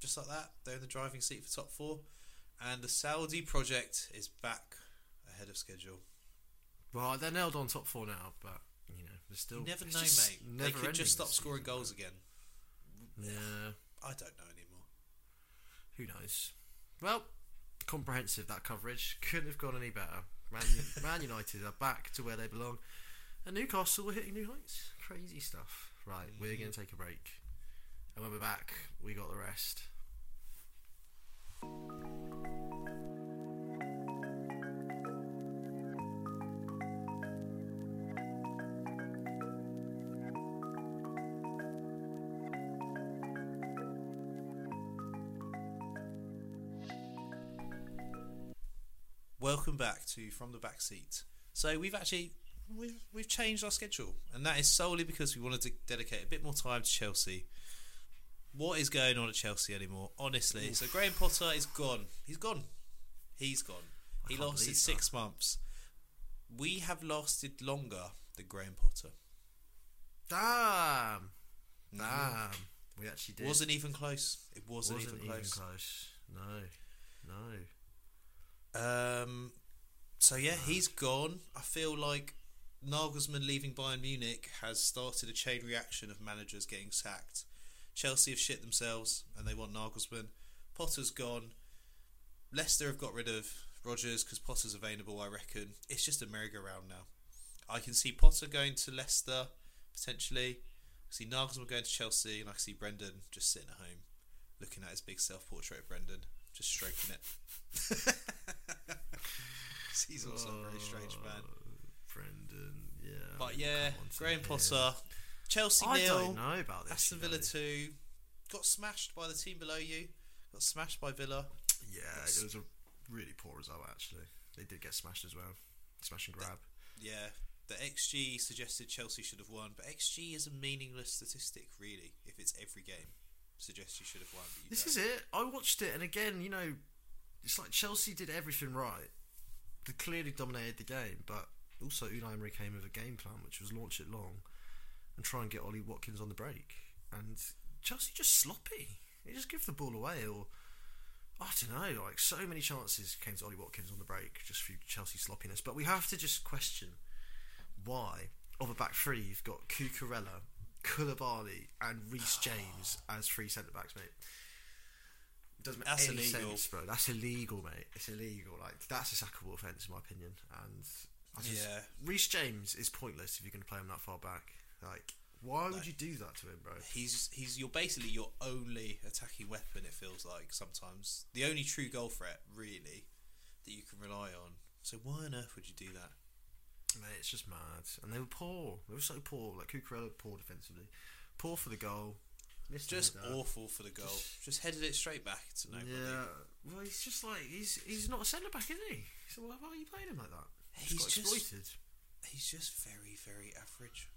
just like that, they're in the driving seat for top four, and the Saudi project is back ahead of schedule. Well, they're nailed on top four now, but you know, they're still... You never know, mate. They could just stop scoring goals again. Yeah, I don't know anymore. Who knows? Well, comprehensive, that coverage. Couldn't have gone any better. Man United are back to where they belong, and Newcastle were hitting new heights. Crazy stuff. Right, we're going to take a break, and when we're back, we got the rest. Welcome back to From the Backseat. So we've changed our schedule, and that is solely because we wanted to dedicate a bit more time to Chelsea. What is going on at Chelsea anymore, honestly? Oof. So Graham Potter is gone. He's gone. He lost it 6 months. We have lasted longer than Graham Potter. Damn. We actually did. It wasn't even close. No. So yeah, he's gone. I feel like Nagelsmann leaving Bayern Munich has started a chain reaction of managers getting sacked. Chelsea have shit themselves and they want Nagelsmann. Potter's gone. Leicester have got rid of Rodgers because Potter's available, I reckon. It's just a merry-go-round now. I can see Potter going to Leicester potentially. I can see Nagelsmann going to Chelsea, and I can see Brendan just sitting at home looking at his big self-portrait of Brendan, just stroking it. He's also a very strange man, Brendan. Yeah, but yeah, Graham Potter. Chelsea 0, I don't know about this. Aston Villa 2, got smashed by the team below you. Got smashed by Villa. Yeah, it was a really poor result actually. They did get smashed as well. Smash and grab. The XG suggested Chelsea should have won, but XG is a meaningless statistic really. If it's every game suggests you should have won, but you don't. Is it. I watched it, and again, you know, it's like Chelsea did everything right. They clearly dominated the game, but also Unai Emery came with a game plan, which was launch it long and try and get Ollie Watkins on the break. And Chelsea just sloppy. They just give the ball away, or I don't know, like so many chances came to Ollie Watkins on the break just through Chelsea's sloppiness. But we have to just question why, of a back three, you've got Cucurella, Koulibaly and Reece James as three centre-backs, mate. That's illegal. Sense, bro. That's illegal, mate. It's illegal. Like, that's a sackable offence in my opinion. And Reece James is pointless if you're going to play him that far back. Like, why would you do that to him, bro? You're basically your only attacking weapon. It feels like sometimes the only true goal threat really that you can rely on. So why on earth would you do that? Mate, it's just mad. And they were poor. They were so poor. Like Cucurella, poor defensively, poor for the goal. Just awful for the goal. Just headed it straight back to nobody. Yeah. Well, he's just like he's not a centre back, is he? So why are you playing him like that? He's just exploited. He's just very, very average,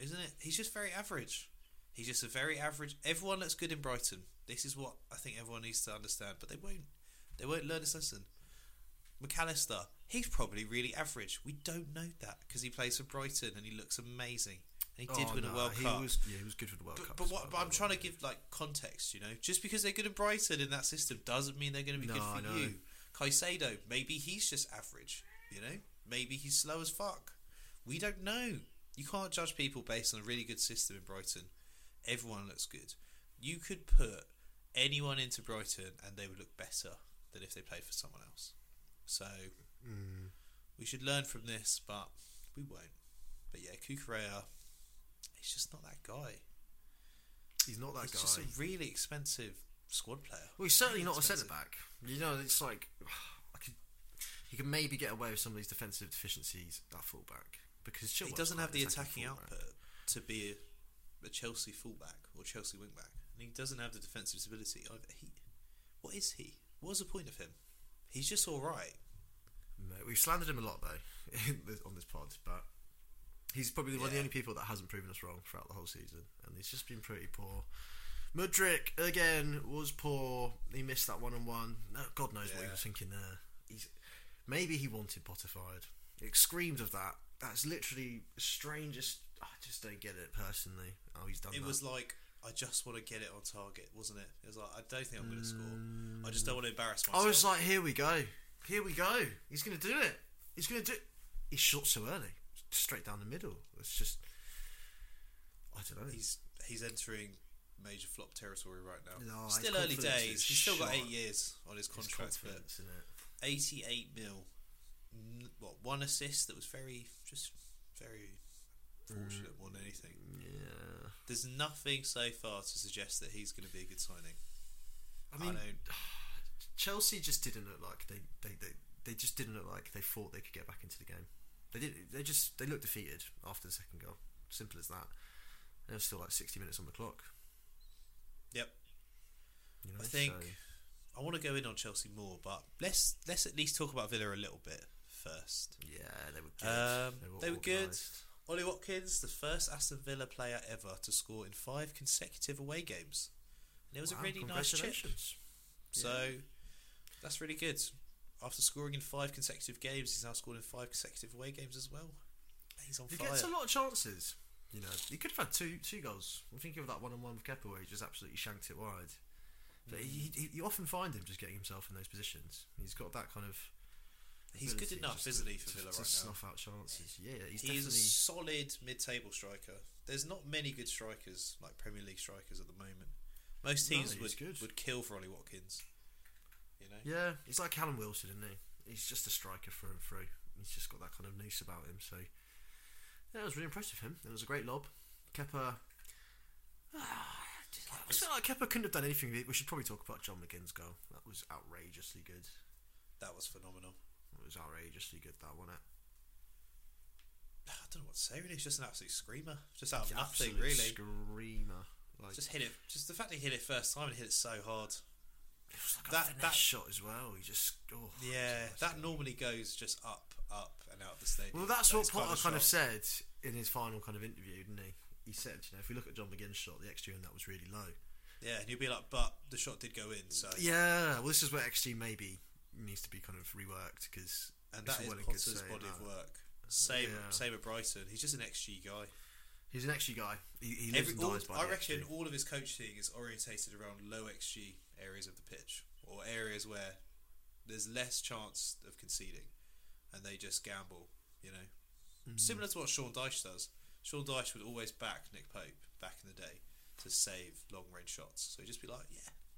isn't it? He's just very average. He's just a very average. Everyone looks good in Brighton. This is what I think everyone needs to understand, but they won't learn this lesson. McAllister, he's probably really average. We don't know that because he plays for Brighton and he looks amazing. And he did win a World Cup. He was good for the World Cup. But I'm trying to give like context, you know. Just because they're good in Brighton in that system doesn't mean they're going to be good for you. Caicedo, maybe he's just average, you know. Maybe he's slow as fuck. We don't know. You can't judge people based on a really good system in Brighton. Everyone looks good. You could put anyone into Brighton and they would look better than if they played for someone else. So we should learn from this, but we won't. But yeah, Cucurella, he's just not that guy. He's not that guy. He's just a really expensive squad player. Well, he's certainly not a centre-back. You know, it's like... he can maybe get away with some of these defensive deficiencies at full-back. Because he doesn't have the attacking output to be a Chelsea full-back or Chelsea wing-back. And he doesn't have the defensive stability. What is he? What's the point of him? He's just alright. No, we've slandered him a lot, though, on this pod, but... he's probably one of the only people that hasn't proven us wrong throughout the whole season, and he's just been pretty poor. Mudryk again was poor. He missed that 1-on-1. No, God knows what he was thinking there. Maybe he wanted Potter fired. It screamed of that. That's literally the strangest. I just don't get it personally. Oh, he's done. It was like, I just want to get it on target, wasn't it? It was like, I don't think I'm going to score. I just don't want to embarrass myself. I was like, here we go. He's going to do it. He's shot so early. Straight down the middle. It's just, I don't know. He's entering major flop territory right now. No, still early days. He's still got 8 years on his contract, but 88 mil. What, one assist that was very fortunate more than anything. Yeah. There's nothing so far to suggest that he's going to be a good signing. I mean, Chelsea just didn't look like they just didn't look like they thought they could get back into the game. They looked defeated after the second goal. Simple as that. And it was still like 60 minutes on the clock. Yep. You know, I think I want to go in on Chelsea more, but let's at least talk about Villa a little bit first. Yeah, they were good. They were good. Ollie Watkins, the first Aston Villa player ever to score in 5 consecutive away games. And it was a really nice chip. Yeah. So that's really good. After scoring in 5 consecutive games, he's now scored in 5 consecutive away games as well. He's on fire. He gets a lot of chances. You know, he could have had two goals. I'm thinking of that 1-on-1 with Kepa where he just absolutely shanked it wide. But you often find him just getting himself in those positions. He's got that kind of. He's good enough, isn't he, for Villa right now? To snuff out chances. Yeah, he's a solid mid-table striker. There's not many good strikers, like Premier League strikers, at the moment. Most teams would kill for Ollie Watkins. You know? Yeah, he's like Callum Wilson, isn't he? He's just a striker through and through. He's just got that kind of noose about him. So yeah, I was really impressed with him. It was a great lob. Kepa. I feel like Kepa couldn't have done anything with it. We should probably talk about John McGinn's goal. That was outrageously good. That was phenomenal. It was outrageously good, that one. I don't know what to say. Really, it's just an absolute screamer. Just out of nothing, really. Screamer. Like, just hit it. Just the fact that he hit it first time and hit it so hard. It was like that shot as well. He just that normally goes just up and out of the stadium. Well, that's what Potter kind of said in his final kind of interview, didn't he? He said, you know, if we look at John McGinn's shot, the XG on that was really low. Yeah, and you'll be like, but the shot did go in. So yeah, well, this is where XG maybe needs to be kind of reworked and that is Potter's body of work. Same at Brighton. He's just an XG guy. He's an XG guy. He lives and dies by XG. I reckon all of his coaching is orientated around low XG areas of the pitch or areas where there's less chance of conceding, and they just gamble, you know. Similar to what Sean Dyche does. Sean Dyche would always back Nick Pope back in the day to save long range shots, so he'd just be like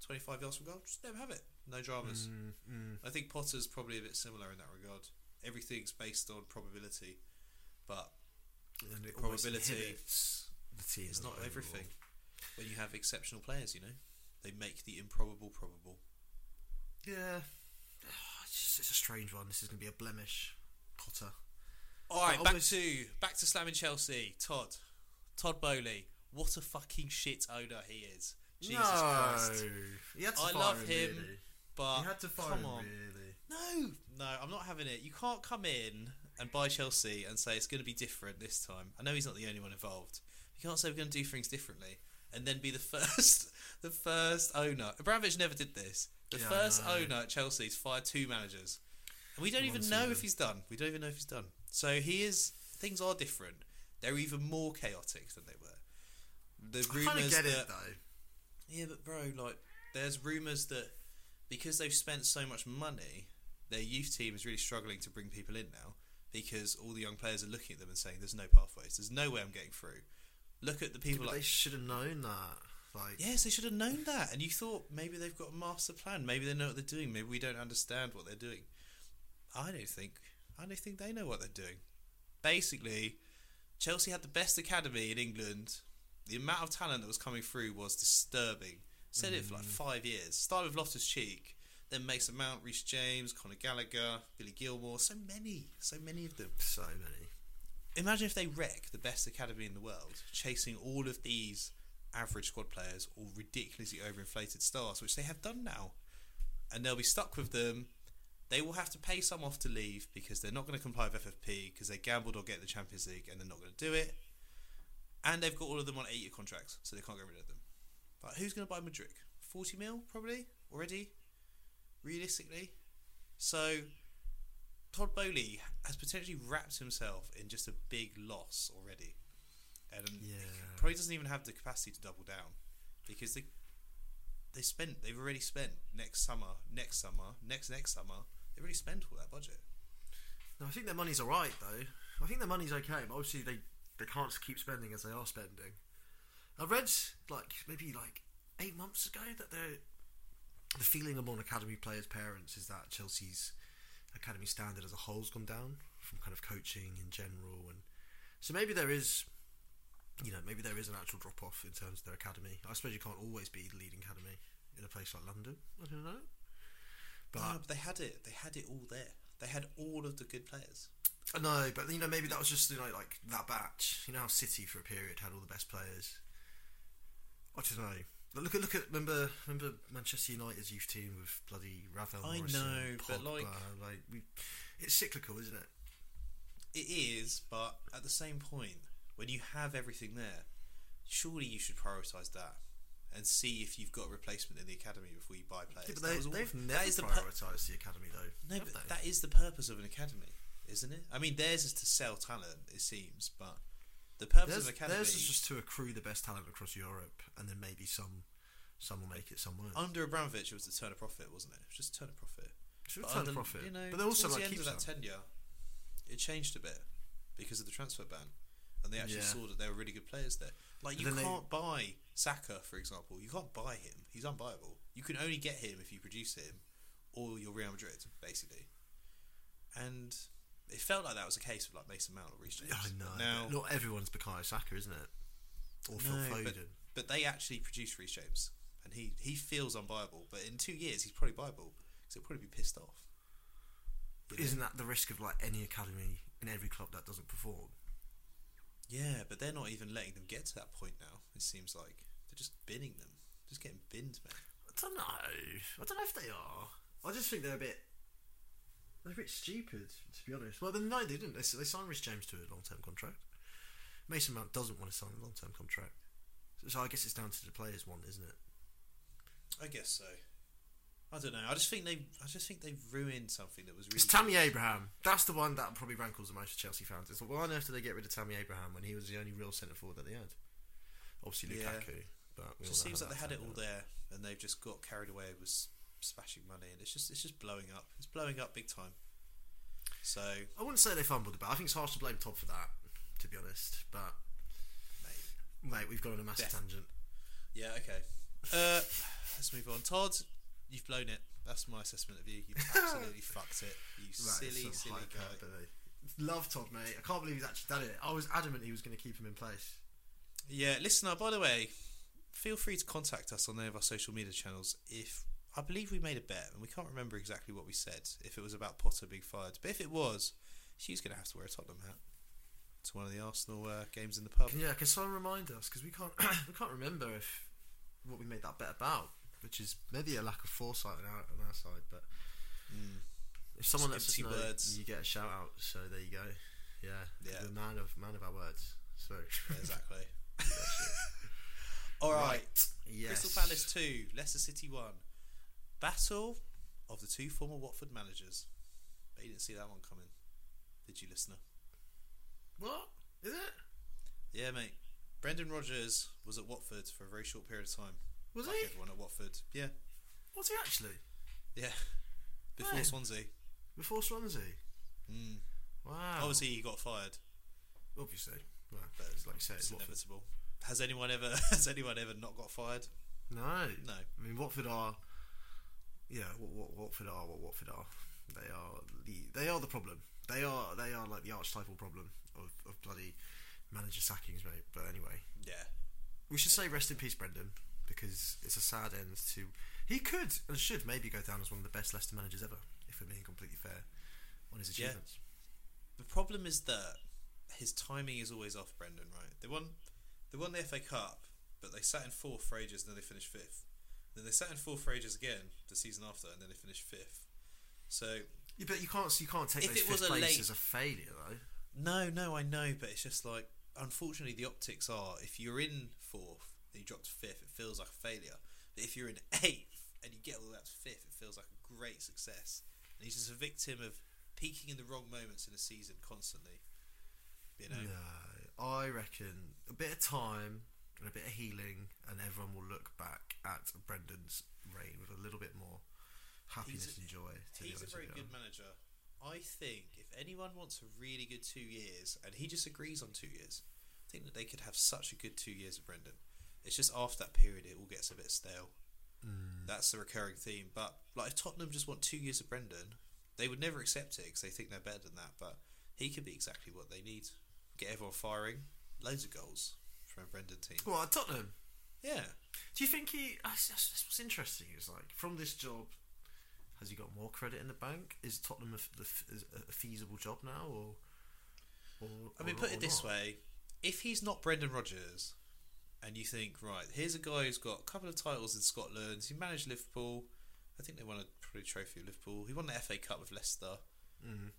25 yards from goal, just never have it, no dramas. I think Potter's probably a bit similar in that regard. Everything's based on probability, but probability is not everything. When you have exceptional players, you know, they make the improbable probable. Yeah. It's a strange one. This is going to be a blemish, Potter. Alright, back to slamming Chelsea. Todd Boehly. What a fucking shit owner he is. Jesus Christ. I love him, but... You had to fire him, really. No, I'm not having it. You can't come in and buy Chelsea and say it's going to be different this time. I know he's not the only one involved. You can't say we're going to do things differently and then be the first owner. Abramovich never did this. The first owner at Chelsea's fired 2 managers, and we don't even know if he's done. So things are different. They're even more chaotic than they were. I kind of get it though. Yeah, but bro, like, there's rumours that because they've spent so much money, their youth team is really struggling to bring people in now because all the young players are looking at them and saying, "There's no pathways. There's no way I'm getting through." Look at the people. But they should have known that. Like, yes, they should have known that. And you thought maybe they've got a master plan. Maybe they know what they're doing. Maybe we don't understand what they're doing. I don't think they know what they're doing. Basically, Chelsea had the best academy in England. The amount of talent that was coming through was disturbing. Said it for like 5 years. Started with Loftus-Cheek, then Mason Mount, Reece James, Conor Gallagher, Billy Gilmore. So many of them. So many. Imagine if they wreck the best academy in the world, chasing all of these average squad players or ridiculously overinflated stars, which they have done now. And they'll be stuck with them. They will have to pay some off to leave because they're not going to comply with FFP because they gambled or get the Champions League and they're not going to do it. And they've got all of them on 8-year contracts, so they can't get rid of them. But who's going to buy Mudryk? 40 mil, probably, already, realistically. So Todd Boehly has potentially wrapped himself in just a big loss already. And probably doesn't even have the capacity to double down because they've already spent next summer, they've already spent all that budget. No, I think their money's alright though. I think their money's okay, but obviously they can't keep spending as they are spending. I read maybe 8 months ago that the feeling among academy players' parents is that Chelsea's academy standard as a whole's gone down from kind of coaching in general, and so maybe there is an actual drop off in terms of their academy. I suppose you can't always be the leading academy in a place like London. I don't know, but they had it all there. They had all of the good players. I know, but maybe that was just like that batch. You know how City for a period had all the best players. I don't know. Look at. Remember Manchester United's youth team with bloody Ravel. I Morrison, know, Pogba, but it's cyclical, isn't it? It is, but at the same point, when you have everything there, surely you should prioritise that and see if you've got a replacement in the academy before you buy players. Yeah, but they've never prioritised the academy, though. No, but that is the purpose of an academy, isn't it? I mean, theirs is to sell talent, it seems, but the purpose of an academy... Theirs is just to accrue the best talent across Europe, and then maybe some will make it somewhere. Under Abramovich, it was to turn a profit, wasn't it? It was just to turn a profit. But they also like keep that tenure, it changed a bit because of the transfer ban, and they actually saw that there were really good players there. Like, you can't buy Saka, for example. You can't buy him. He's unbuyable. You can only get him if you produce him, or you're Real Madrid, basically. And it felt like that was a case of like Mason Mount or Reece James. I know. Now, not everyone's Bukayo Saka, isn't it? Or Phil Foden. But they actually produced Reece James, and he feels unbuyable. But in 2 years, he's probably buyable because he'll probably be pissed off. But isn't that the risk of like any academy in every club that doesn't perform? Yeah, but they're not even letting them get to that point now. It seems like they're just binning them, just getting binned, man. I don't know if they are. I just think they're a bit stupid, to be honest. Well, no, they didn't. They signed Reece James to a long-term contract. Mason Mount doesn't want to sign a long-term contract. So I guess it's down to the players' one, isn't it? I guess so. I don't know. I just think they've ruined something that was really... It's Tammy Abraham. That's the one that probably rankles the most of Chelsea fans. It's like, why on earth did they get rid of Tammy Abraham when he was the only real centre-forward that they had? Obviously Lukaku. But it just seems like they had it all there and they've just got carried away with splashing money, and it's just blowing up. It's blowing up big time. So I wouldn't say they fumbled about. I think it's harsh to blame Todd for that, to be honest. But mate, we've gone on a massive tangent. Yeah, okay. Let's move on. Todd, you've blown it. That's my assessment of you. You've absolutely fucked it. You silly guy. Love Todd, mate. I can't believe he's actually done it. I was adamant he was going to keep him in place. Yeah, listener, by the way, feel free to contact us on any of our social media channels if... I believe we made a bet, and we can't remember exactly what we said, if it was about Potter being fired. But if it was, she's going to have to wear a Tottenham hat to one of the Arsenal games in the pub. Can someone remind us? Because we can't remember what we made that bet about, which is maybe a lack of foresight on our side. But if someone lets us know, you get a shout-out. So there you go. Yeah. The man of our words. So exactly. All right. Yes. Crystal Palace 2, Leicester City 1. Battle of the two former Watford managers. But you didn't see that one coming, did you, listener? What? Is it? Yeah, mate. Brendan Rodgers was at Watford for a very short period of time. Was he? Everyone at Watford. Yeah. Was he actually? Yeah. Before Swansea? Mm. Wow. Obviously, he got fired. Obviously. Well, but like you said, it's inevitable. Has anyone ever not got fired? No. I mean, Watford are. They are the problem. They are like the archetypal problem of bloody manager sackings, mate. But anyway, yeah. We should say rest in peace, Brendan, because it's a sad end to. He could and should maybe go down as one of the best Leicester managers ever, if we're being completely fair on his achievements. Yeah. The problem is that his timing is always off, Brendan. Right? They won the FA Cup, but they sat in fourth for ages, and then they finished fifth. Then they sat in fourth for ages again the season after, and then they finished fifth. So, yeah, but you can't take those fifth places as a failure, though. No, I know, but it's just like, unfortunately, the optics are, if you're in fourth and you drop to fifth, it feels like a failure. But if you're in eighth and you get all that to fifth, it feels like a great success. And he's just a victim of peaking in the wrong moments in a season constantly. You know, no, I reckon a bit of time and a bit of healing, and everyone will look back at Brendan's reign with a little bit more happiness and joy. He's a very good manager. I think if anyone wants a really good 2 years, and he just agrees on 2 years, I think that they could have such a good 2 years of Brendan. It's just after that period it all gets a bit stale. That's the recurring theme. But like, if Tottenham just want 2 years of Brendan, they would never accept it because they think they're better than that, but he could be exactly what they need. Get everyone firing, loads of goals from a Brendan team. Well, at Tottenham? Yeah. Do you think he... That's what's interesting is, like, from this job, has he got more credit in the bank? Is Tottenham a feasible job now? Or, put it this way, if he's not Brendan Rodgers, and you think, right, here's a guy who's got a couple of titles in Scotland, he managed Liverpool, I think they won a pretty trophy with Liverpool, he won the FA Cup with Leicester,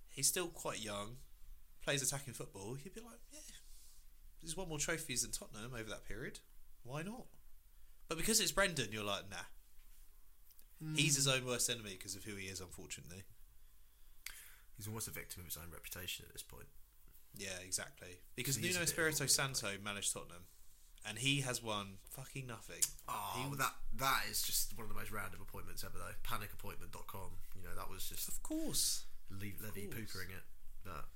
he's still quite young, plays attacking football, you'd be like, yeah, there's won more trophies than Tottenham over that period, why not? But because it's Brendan, you're like, nah. He's his own worst enemy because of who he is, unfortunately. He's almost a victim of his own reputation at this point. Yeah, exactly. Because Nuno Espirito Santo managed Tottenham, and he has won fucking nothing. That is just one of the most random appointments ever, though. Panicappointment.com. You know, that was just... Of course. Levy poopering it. But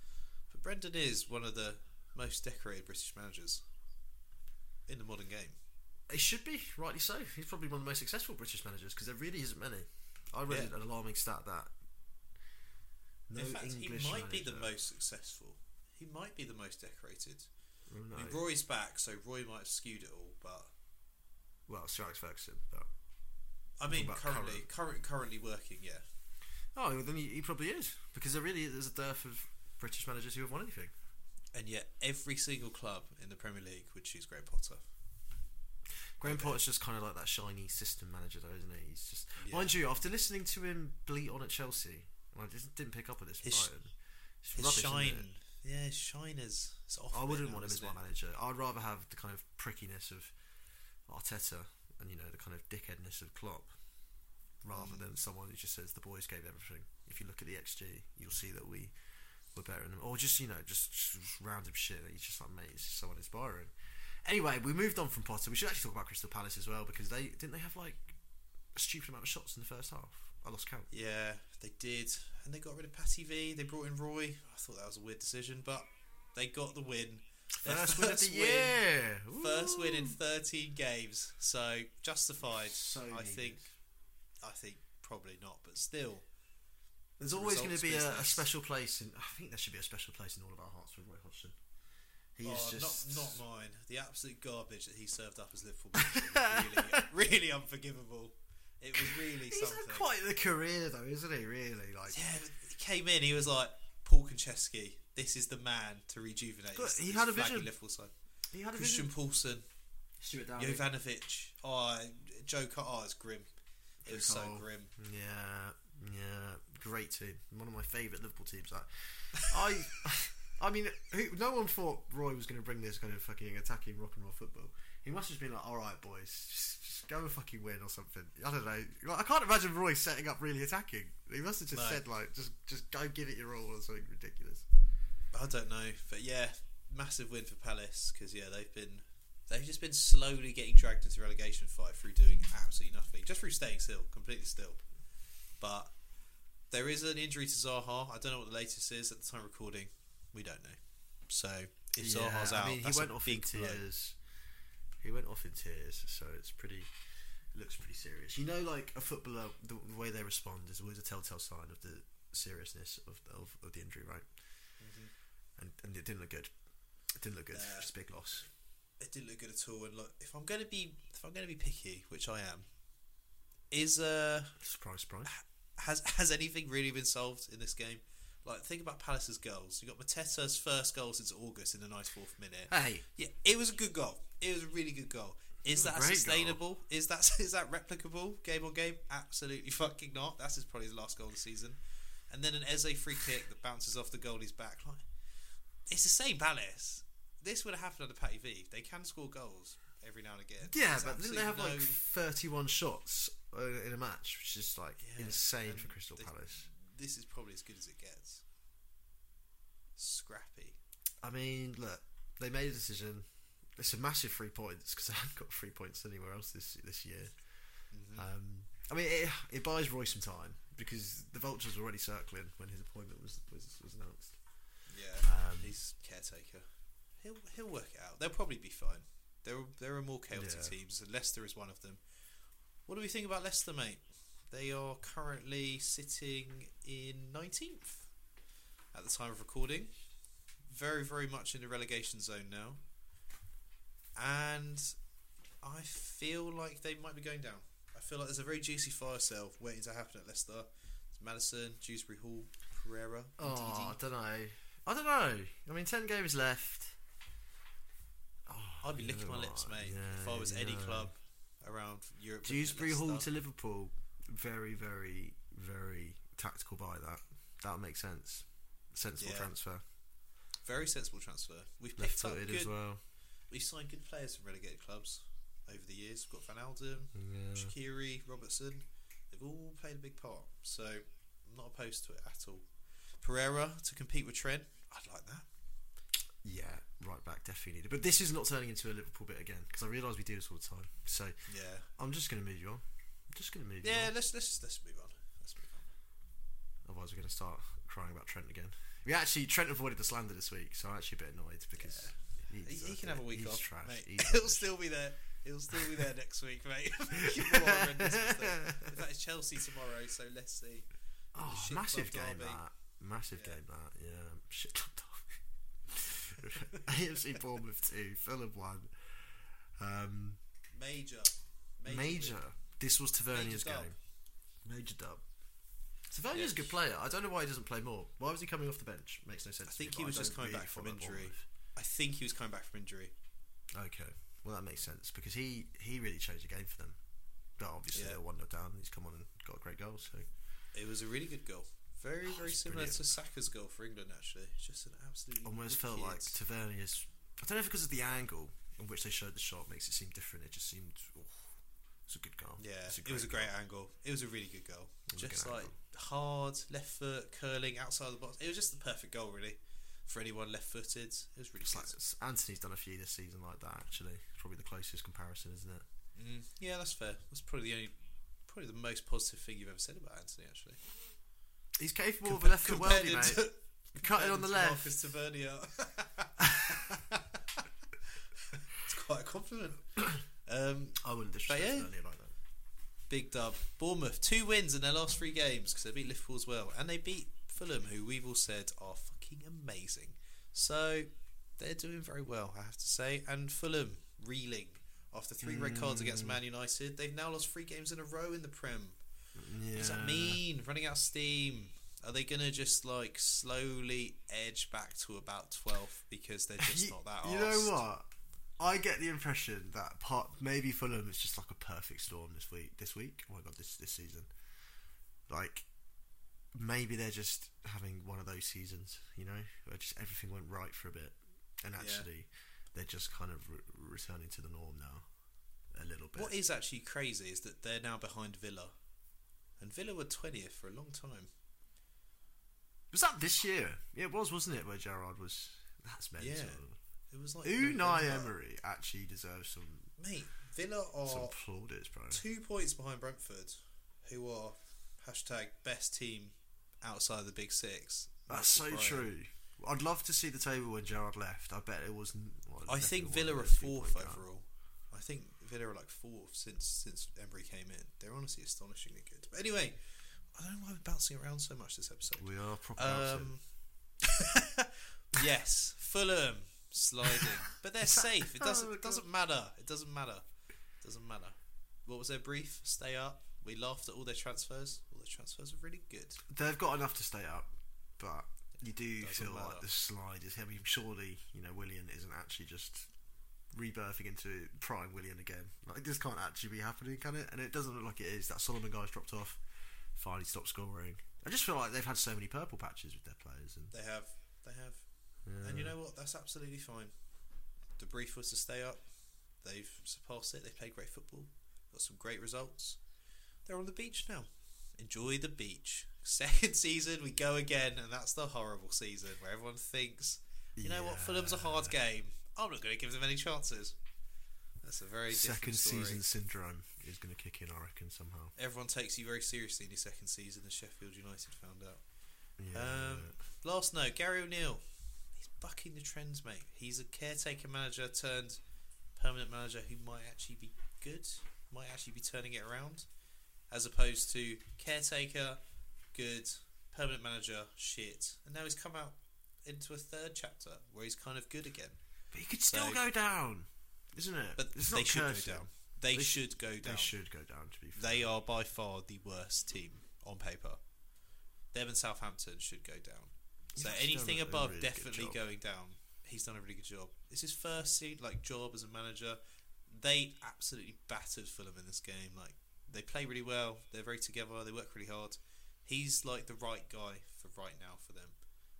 Brendan is one of the most decorated British managers in the modern game. He should be, rightly so. He's probably one of the most successful British managers because there really isn't many. I read an alarming stat that in fact, he might be the most successful. He might be the most decorated. No. I mean, Roy's back, so Roy might have skewed it all, but Sir Alex Ferguson. But I mean, currently working, yeah. Oh, well, then he probably is, because there's a dearth of British managers who have won anything, and yet every single club in the Premier League would choose Graham Potter. Graham Potter's just kind of like that shiny system manager, though, isn't he? He's just, mind you, after listening to him bleat on at Chelsea, and I just didn't pick up on this from Brighton. His shine is off. I wouldn't want him as my manager. I'd rather have the kind of prickiness of Arteta and, you know, the kind of dickheadness of Klopp, rather than someone who just says the boys gave everything. If you look at the XG, you'll see that we were better than them, or just, you know, just random shit that he's just like, mate, it's just so uninspiring. Anyway, we moved on from Potter. We should actually talk about Crystal Palace as well, because they have like a stupid amount of shots in the first half. I lost count. Yeah, they did, and they got rid of Patty V. They brought in Roy. I thought that was a weird decision, but they got the win. Their first win of the year. Woo. First win in 13 games, so justified. I think probably not, but still. There's always going to be a special place, and I think there should be a special place in all of our hearts with Roy Hodgson. He's not mine. The absolute garbage that he served up as Liverpool was really, really unforgivable. It was really something. He's had quite the career, though, isn't he? Really, like, yeah. He came in. He was like, Paul Konchesky, this is the man to rejuvenate. He had a vision. Liverpool side. He had a Christian vision. Paulson, Stuart Downing, Jovanovic. Joe Carr. It's grim. It was so grim. Yeah. Great team. One of my favourite Liverpool teams. I mean, no one thought Roy was going to bring this kind of fucking attacking rock and roll football. He must have been like, all right, boys, just go and fucking win or something. I don't know. Like, I can't imagine Roy setting up really attacking. He must have just said, like, just go give it your all or something ridiculous. I don't know. But, yeah, massive win for Palace because, yeah, they've just been slowly getting dragged into the relegation fight through doing absolutely nothing. Just through staying still, completely still. But there is an injury to Zaha. I don't know what the latest is at the time of recording. We don't know. So if Zaha's out, he went off in tears. He went off in tears, so it looks pretty serious. You know, like a footballer, the way they respond is always a telltale sign of the seriousness of the injury, right? Mm-hmm. And it didn't look good. It didn't look good. It's a big loss. It didn't look good at all. And look, if I'm gonna be picky, which I am, is surprise. Has anything really been solved in this game? Like, think about Palace's goals. You got Mateta's first goal since August in the 94th minute. Hey, yeah, it was a good goal. It was a really good goal. Is that sustainable? Goal. Is that replicable game on game? Absolutely fucking not. That's probably his last goal of the season. And then an Eze free kick that bounces off the goalie's back. Like, it's the same Palace. This would have happened under Patty V. They can score goals every now and again. Yeah, but didn't they have 31 shots in a match, which is insane for Crystal Palace. This is probably as good as it gets. Scrappy. I mean, look, they made a decision. It's a massive 3 points because I haven't got 3 points anywhere else this year. Mm-hmm. I mean, it buys Roy some time because the Vultures were already circling when his appointment was announced. Yeah, he's caretaker. He'll work it out. They'll probably be fine. There are more chaotic teams, and Leicester is one of them. What do we think about Leicester, mate? They are currently sitting in 19th at the time of recording. Very, very much in the relegation zone now. And I feel like they might be going down. I feel like there's a very juicy fire sale waiting to happen at Leicester. It's Maddison, Dewsbury Hall, Pereira. Oh, I don't know. I mean, 10 games left. I'd be licking my lips, mate, if I was any club around Europe. Dewsbury Hall to Liverpool. Very, very, very tactical buy that. That makes sense. Sensible transfer. Very sensible transfer. We've picked up good as well. We've signed good players from relegated clubs over the years. We've got Van Alden, Shaqiri, Robertson. They've all played a big part. So I'm not opposed to it at all. Pereira to compete with Trent. I'd like that. Yeah, right back, definitely needed. But this is not turning into a Liverpool bit again because I realise we do this all the time. So I'm just going to move you on. Yeah, let's move on. Otherwise, we're going to start crying about Trent again. Trent avoided the slander this week, so I'm actually a bit annoyed because he can have a week off. Trash, mate. He'll still be there. He'll still be there next week, mate. That is Chelsea tomorrow, so let's see. Oh, massive game that. Game that. Yeah, shit club Derby. AFC Bournemouth 2, Fulham 1. Major. This was Tavernia's game. Major dub. Tavernia's a good player. I don't know why he doesn't play more. Why was he coming off the bench? Makes no sense. I think he was coming back from injury. Okay. Well, that makes sense because he really changed the game for them. But obviously they're 1-0 down and he's come on and got a great goal. So it was a really good goal. Very, very similar to Saka's goal for England, actually. Just an absolutely almost felt like Tavernia's. I don't know if because of the angle in which they showed the shot makes it seem different. It just seemed... It's a good goal. Yeah, it was a great angle. It was a really good goal. Just like hard left foot curling outside the box. It was just the perfect goal, really, for anyone left-footed. It was really good. Like, Anthony's done a few this season like that. Actually, it's probably the closest comparison, isn't it? Mm, yeah, that's fair. That's probably the most positive thing you've ever said about Anthony. Actually, he's capable of a left foot worldie, mate. Cut it on the left. Marcus Tavernier. It's quite a compliment. I wouldn't disrespect Burnley like that. Big dub. Bournemouth 2 wins in their last 3 games because they beat Liverpool as well, and they beat Fulham, who we've all said are fucking amazing. So they're doing very well, I have to say. And Fulham reeling after 3 red cards against Man United. They've now lost 3 games in a row in the Prem. Yeah. What does that mean? Running out of steam. Are they going to just slowly edge back to about 12th because they're just not that arsed? You know what? I get the impression that maybe Fulham is just a perfect storm this week. Oh my god, this season. Maybe they're just having one of those seasons, you know, where just everything went right for a bit, and actually they're just kind of returning to the norm now, a little bit. What is actually crazy is that they're now behind Villa, and Villa were 20th for a long time. Was that this year? Yeah, it was, wasn't it? Where Gerrard was. That's mental. Yeah. It was Unai Emery actually deserves some. Mate, Villa are 2 points behind Brentford, who are #best team outside of the Big Six. That's so true. I'd love to see the table when Gerrard left. I bet it wasn't. Well, I think Villa are 4th overall. I think Villa are like fourth since Emery came in. They're honestly astonishingly good. But anyway, I don't know why we're bouncing around so much this episode. We are proper yes, Fulham sliding, but they're safe. It doesn't matter. What was their brief? Stay up. We laughed at all their transfers. All their transfers are really good. They've got enough to stay up, but you do feel like the slide is. I mean, surely Willian isn't actually just rebirthing into prime Willian again. Like, this can't actually be happening, can it? And it doesn't look like it is. That Solomon guy's dropped off. Finally stopped scoring. I just feel like they've had so many purple patches with their players, and they have. Yeah. And you know what? That's absolutely fine. The brief was to stay up. They've surpassed it. They played great football. Got some great results. They're on the beach now. Enjoy the beach. Second season, we go again, and that's the horrible season where everyone thinks, you know what, Fulham's a hard game. I'm not going to give them any chances. That's a very second season syndrome is going to kick in, I reckon, somehow. Everyone takes you very seriously in your second season, as Sheffield United found out. Yeah. Last note, Gary O'Neill. He's bucking the trends, mate. He's a caretaker manager turned permanent manager who might actually be good, might actually be turning it around, as opposed to caretaker, good, permanent manager, shit. And now he's come out into a third chapter where he's kind of good again. But he could still go down, isn't it? But it's not cursed. They should go down. They should go down, to be fair. They are by far the worst team on paper. Them and Southampton should go down. So anything above, really definitely going down. He's done a really good job. It's his first job as a manager. They absolutely battered Fulham in this game. Like, they play really well. They're very together. They work really hard. He's like the right guy for right now for them.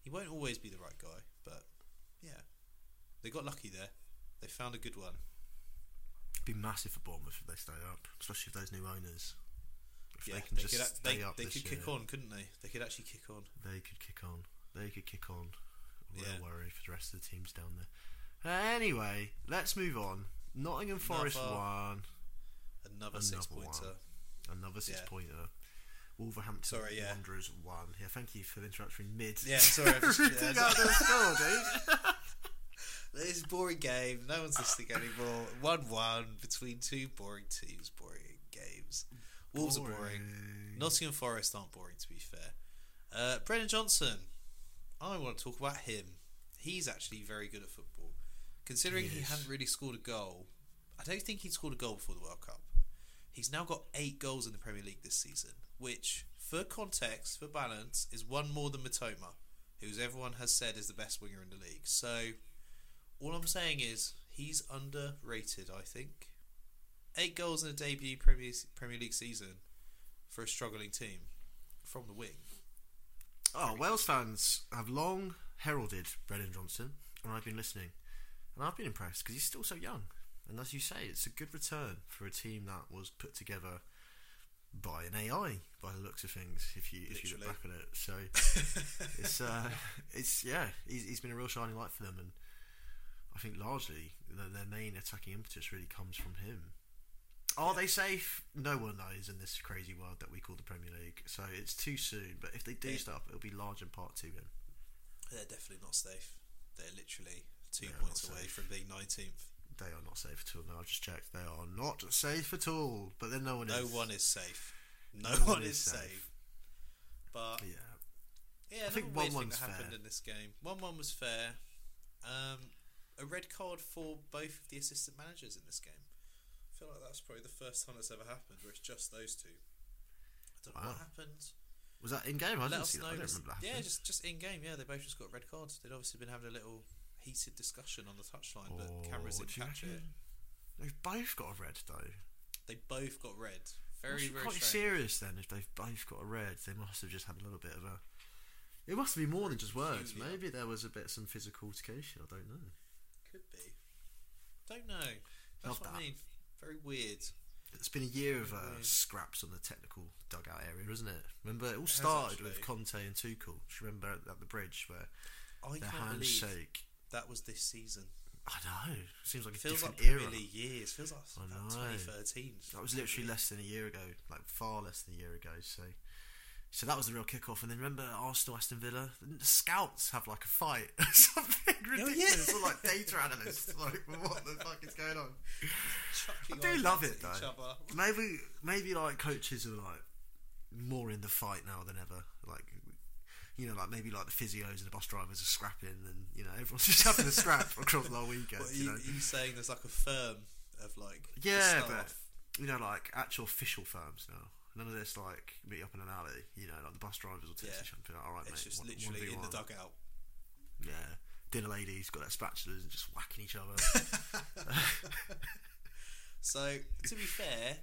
He won't always be the right guy, but yeah, they got lucky there. They found a good one. It'd be massive for Bournemouth if they stay up, especially if those new owners. If they could kick on, couldn't they? They could actually kick on. They could kick on. Real worry for the rest of the teams down there. Anyway, let's move on. Nottingham Forest won. Another 6-pointer. Wolverhampton Wanderers won. Yeah, thank you for the interruption mid. Yeah, sorry. I just reading out the score, dude. This is a boring game. No one's listening anymore. 1-1 between two boring teams. Boring games. Wolves are boring. Nottingham Forest aren't boring, to be fair. Brennan Johnson. I want to talk about him. He's actually very good at football. Considering he hadn't really scored a goal. I don't think he'd scored a goal before the World Cup. He's now got 8 goals in the Premier League this season, which, for context, for balance, is one more than Mitoma, who everyone has said is the best winger in the league. So all I'm saying is he's underrated, I think. 8 goals in a debut Premier League season for a struggling team from the wing. Wales fans have long heralded Brennan Johnson, and I've been listening, and I've been impressed because he's still so young. And as you say, it's a good return for a team that was put together by an AI, by the looks of things. If you look back at it, so he's been a real shining light for them, and I think largely their main attacking impetus really comes from him. Are they safe? No one knows in this crazy world that we call the Premier League. So it's too soon. But if they do stuff, it'll be large in part to him. They're definitely not safe. They're literally 2 points away from being 19th. They are not safe at all. No, I just checked. They are not safe at all. But then no one is safe. No one is safe. But yeah, I think one thing happened in this game. 1-1 was fair. A red card for both of the assistant managers in this game. I feel like that's probably the first time that's ever happened, where it's just those two. I don't know what happened. Was that in game? I don't remember that. Yeah, just in game. Yeah, they both just got red cards. They'd obviously been having a little heated discussion on the touchline, but cameras didn't catch it. They've both got a red, though. They both got red. Very, very quite strange. Serious then. If they've both got a red, they must have just had a little bit of a. It must be more than just words. Maybe there was a bit of some physical altercation. I don't know. Could be. Don't know. That's what I mean. Very weird. It's been a year of scraps on the technical dugout area, isn't it? Remember, it all started with Conte and Tuchel. Do you remember at the bridge where their handshake? That was this season. I know. Seems like feels a different era. Feels like really years. Feels like 2013. That was literally less than a year ago. Like far less than a year ago. So So that was the real kickoff. And then remember Arsenal, Aston Villa? The scouts have like a fight or something ridiculous. Oh, yeah. Or like data analysts. Like, what the fuck is going on? I do love it though. Maybe like coaches are like more in the fight now than ever. Like, you know, like maybe like the physios and the bus drivers are scrapping, and you know, everyone's just having a scrap across the whole weekend. Well, you saying there's like a firm of like, yeah, but you know, like actual official firms now. None of this like meet up in an alley, you know, like the bus drivers will text each other, all right, mate. It's just literally in the dugout. Yeah, dinner ladies got their spatulas and just whacking each other. So to be fair,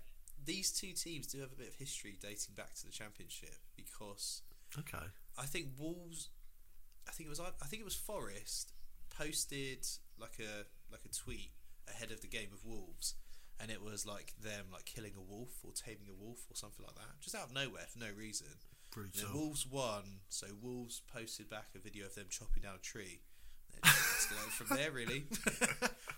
these two teams do have a bit of history dating back to the Championship, because okay, I think Wolves, I think it was Forest posted like a tweet ahead of the game of Wolves. And it was like them like killing a wolf or taming a wolf or something like that, just out of nowhere for no reason. Brutal. And Wolves won, so Wolves posted back a video of them chopping down a tree. And then escalated from there, really.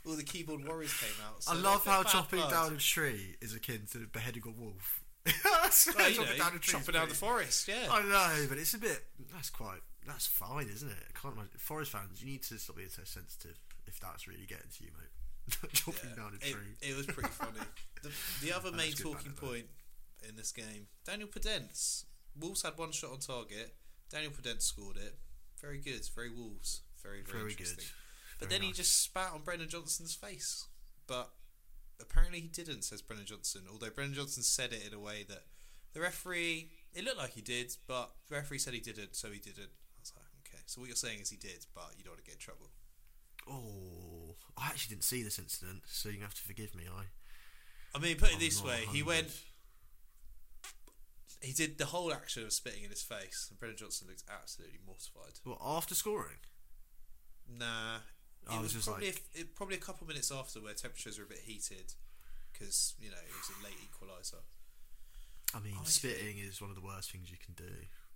All the keyboard warriors came out. So I love how chopping down a tree is akin to beheading a wolf. Well, you know, chopping down the forest, yeah. I know, but it's a bit. That's fine, isn't it? I can't imagine. Forest fans, you need to stop being so sensitive if that's really getting to you, mate. Down a tree. It was pretty funny. The other main talking point in this game, Daniel Pedence. Wolves had one shot on target. Daniel Pedence scored it. Very good. Very Wolves. Very, very, very interesting. Good. But very then nice. He just spat on Brendan Johnson's face. But apparently he didn't, says Brendan Johnson. Although Brendan Johnson said it in a way that the referee, it looked like he did, but the referee said he didn't, so he didn't. I was like, okay. So what you're saying is he did, but you don't want to get in trouble. Oh, I actually didn't see this incident, so you have to forgive me. I mean, put it this way, he did the whole action of spitting in his face, and Brendan Johnson looked absolutely mortified. Well, after scoring? Nah, it was probably a couple minutes after, where temperatures were a bit heated, because you know it was a late equaliser. I mean, spitting is one of the worst things you can do.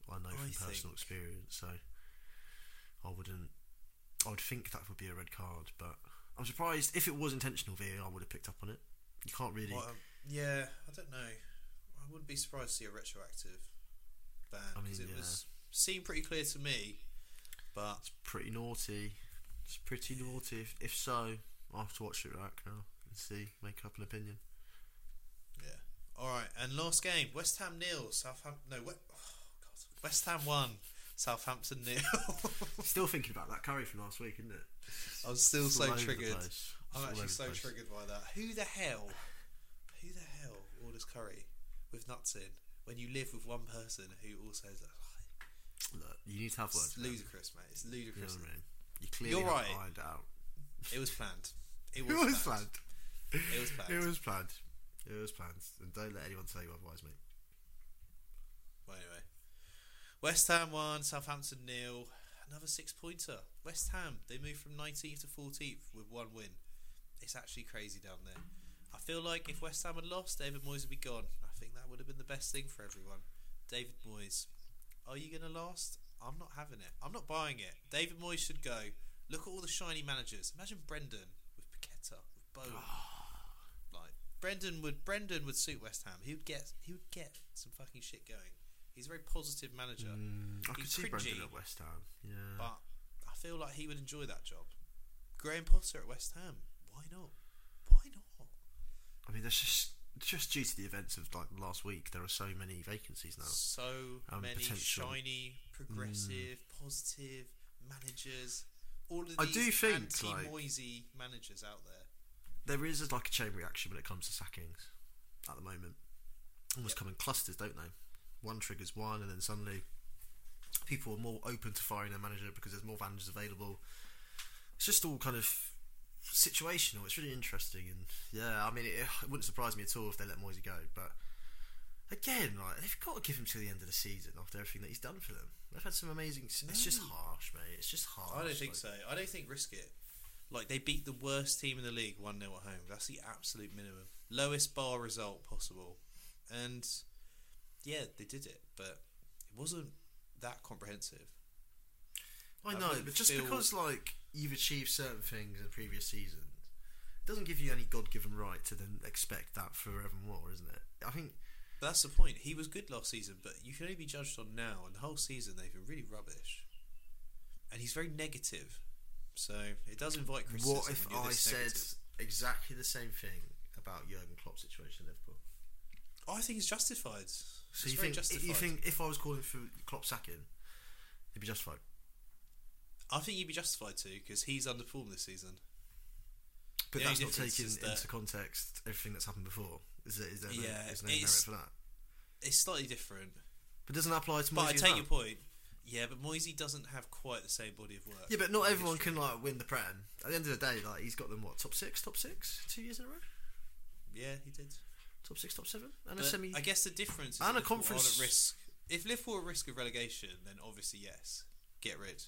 I know from personal experience, so I would think that would be a red card, but I'm surprised. If it was intentional, VAR would have picked up on it. You can't really. Well, yeah, I don't know. I wouldn't be surprised to see a retroactive ban, because seemed pretty clear to me. But it's pretty naughty. If so, I'll have to watch it back now and see, make up an opinion. Yeah. All right. And last game, West Ham 0, Southampton. No, West Ham 1. Southampton 0. Still thinking about that curry from last week, isn't it? I was still so triggered. I'm actually so triggered by that. Who the hell orders curry with nuts in when you live with one person who also has a... Look, you need to have words. It's ludicrous, mate. It's ludicrous. You know what I mean? You clearly have right. Ironed out. It was planned. It was planned. And don't let anyone tell you otherwise, mate. Well, anyway. West Ham 1, Southampton 0. Another 6-pointer. West Ham, they moved from 19th to 14th with one win. It's actually crazy down there. I feel like if West Ham had lost, David Moyes would be gone. I think that would have been the best thing for everyone. David Moyes, are you going to last? I'm not having it. I'm not buying it. David Moyes should go. Look at all the shiny managers. Imagine Brendan with Paqueta, with Bowen. Like Brendan would suit West Ham. He would get some fucking shit going. He's a very positive manager. I could see Brendan at West Ham. Yeah. But I feel like he would enjoy that job. Graham Potter at West Ham. Why not? I mean, that's just due to the events of like last week. There are so many vacancies now. So many potential. Shiny, progressive, positive managers. All of these anti-Moisey managers out there. There is like a chain reaction when it comes to sackings at the moment. Almost come in clusters, don't they? One triggers one, and then suddenly people are more open to firing their manager because there's more managers available. It's just all kind of situational. It's really interesting, and yeah, I mean, it wouldn't surprise me at all if they let Moisey go. But again, like, they've got to give him till the end of the season after everything that he's done for them. They've had some amazing. It's just harsh, mate. It's just harsh. I don't think so. I don't think risk it. Like, they beat the worst team in the league 1-0 at home. That's the absolute minimum, lowest bar result possible, and. Yeah, they did it, but it wasn't that comprehensive. I know, but just because like you've achieved certain things in previous seasons, it doesn't give you any God-given right to then expect that forevermore, isn't it? I think That's the point. He was good last season, but you can only be judged on now. And the whole season, they've been really rubbish. And he's very negative. So it does invite criticism. What if I said exactly the same thing about Jurgen Klopp's situation at Liverpool? Oh, I think it's justified. So you think if I was calling for Klopp sacking, he'd be justified? I think you'd be justified too, because he's underperformed this season. But that's not taking into context everything that's happened before. Is there no merit for that? It's slightly different. But doesn't that apply to Moisey? But I take your point. Yeah, but Moisey doesn't have quite the same body of work. Yeah, but not everyone can win the Prem. At the end of the day, he's got them top six, 2 years in a row. Yeah, he did. Top six, top seven, and but a semi. I guess the difference is and a conference. Are at risk. If Liverpool are at risk of relegation, then obviously yes, get rid.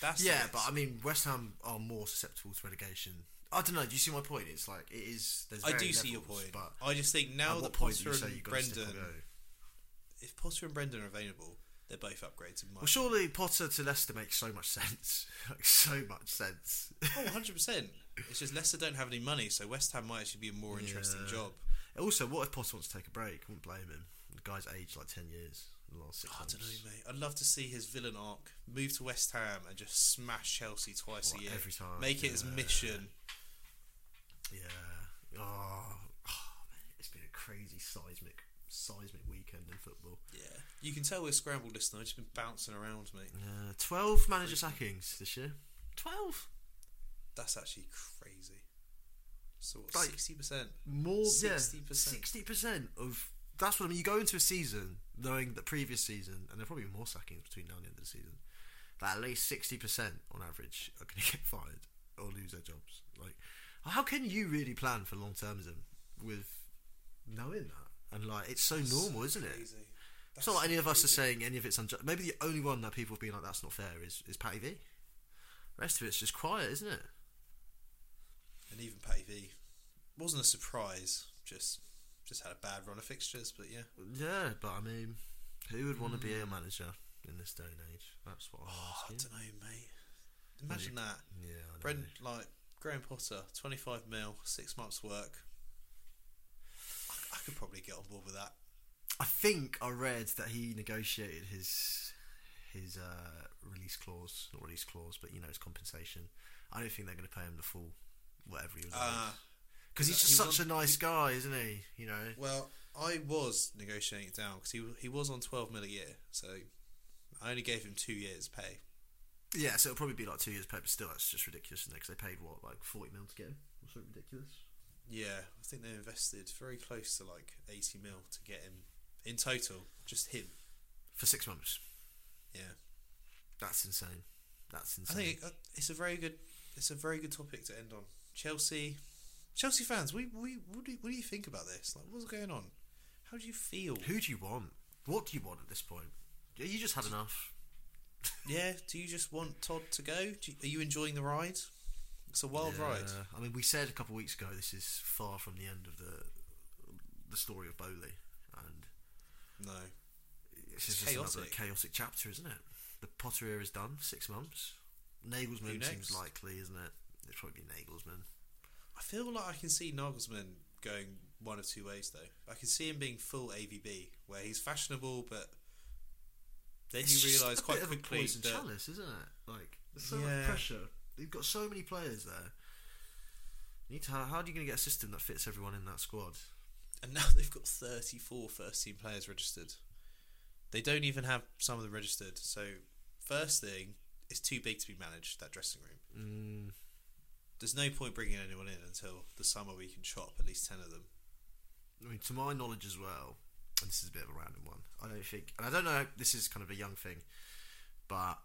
That's but I mean West Ham are more susceptible to relegation. I don't know. Do you see my point? It's like it is. There's I do levels, see your point. But I just think now that Potter and Brendan, if Potter and Brendan are available, they're both upgrades. In my surely Potter to Leicester makes so much sense. So much sense. Oh, 100%. It's just Leicester don't have any money, so West Ham might actually be a more interesting job. Also, what if Potter wants to take a break? I wouldn't blame him. The guy's aged 10 years in the last 6 months. I don't know, mate. I'd love to see his villain arc, move to West Ham and just smash Chelsea twice a year. Every time. Make it his mission. Yeah. Oh, man, it's been a crazy seismic weekend in football. Yeah. You can tell we're scrambled this night. It's been bouncing around, mate. 12 manager sackings this year. 12? That's actually crazy. So what, 60%? More 60% of... That's what I mean. You go into a season knowing the previous season, and there are probably more sackings between now and the end of the season, that at least 60% on average are going to get fired or lose their jobs. How can you really plan for long-termism with knowing that? And it's so that's normal, isn't it? Crazy. It's not like any of us are saying any of it's unjust. Maybe the only one that people have been like, that's not fair, is Patty V. The rest of it's just quiet, isn't it? And even Patty V wasn't a surprise, just had a bad run of fixtures, but yeah. Yeah, but I mean, who would want to be a manager in this day and age? That's what I'm asking. I don't know, mate. Imagine that. Yeah, I know. Brendan, Graham Potter, 25 mil, 6 months work. I could probably get on board with that. I think I read that he negotiated his release clause, not release clause, but his compensation. I don't think they're going to pay him the full whatever he was on. Because he's just such a nice guy, isn't he? Well, I was negotiating it down because he was on 12 mil a year, so I only gave him 2 years pay. Yeah, so it'll probably be 2 years pay, but still that's just ridiculous, isn't it? Because they paid 40 mil to get him or something ridiculous. Yeah, I think they invested very close to 80 mil to get him in total, just him for 6 months. Yeah, that's insane. I think it's a very good topic to end on. Chelsea fans, what do you think about this? What's going on? How do you feel? Who do you want? What do you want at this point? You just had enough. Yeah. Do you just want Todd to go? Are you enjoying the ride? It's a wild ride. I mean, we said a couple of weeks ago this is far from the end of the story of Boehly, and no, it's just another chaotic chapter, isn't it? The Potter era is done. 6 months. Nagelsmann seems likely, isn't it? It's probably Nagelsmann. I feel I can see Nagelsmann going one of two ways, though. I can see him being full AVB, where he's fashionable, but then it's you realise quite quickly that... It's just a bit of a poison chalice, isn't it? There's so much pressure. You've got so many players there. How are you going to get a system that fits everyone in that squad? And now they've got 34 first-team players registered. They don't even have some of them registered. So, first thing, it's too big to be managed, that dressing room. Mm. There's no point bringing anyone in until the summer we can chop at least 10 of them. I mean, to my knowledge as well, and this is a bit of a random one, I don't know, this is kind of a young thing, but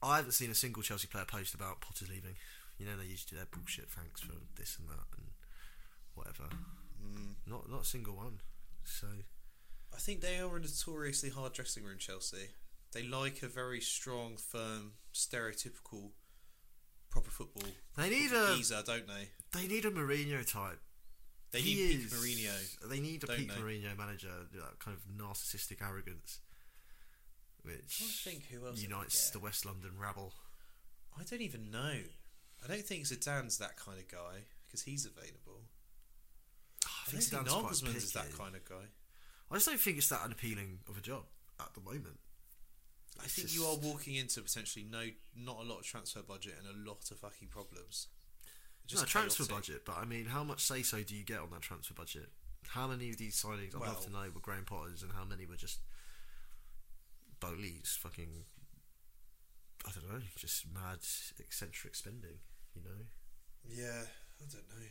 I haven't seen a single Chelsea player post about Potter leaving. They usually do their bullshit, thanks for this and that and whatever. Mm. Not a single one. So I think they are a notoriously hard dressing room, Chelsea. They like a very strong, firm, stereotypical proper football. They need a geezer, don't they? They need a Mourinho type. They need Pete Mourinho. They need a Pete Mourinho manager, that kind of narcissistic arrogance, which I think who else unites the West London rabble. I don't even know. I don't think Zidane's that kind of guy because he's available. I think Nagelsmann's that kind of guy. I just don't think it's that unappealing of a job at the moment. I think you are walking into potentially not a lot of transfer budget and a lot of fucking problems. Just no, transfer budget, but I mean, how much say-so do you get on that transfer budget? How many of these signings, I'd love to know, were Graham Potter's and how many were just Boehly's fucking, I don't know, just mad eccentric spending, you know? Yeah, I don't know.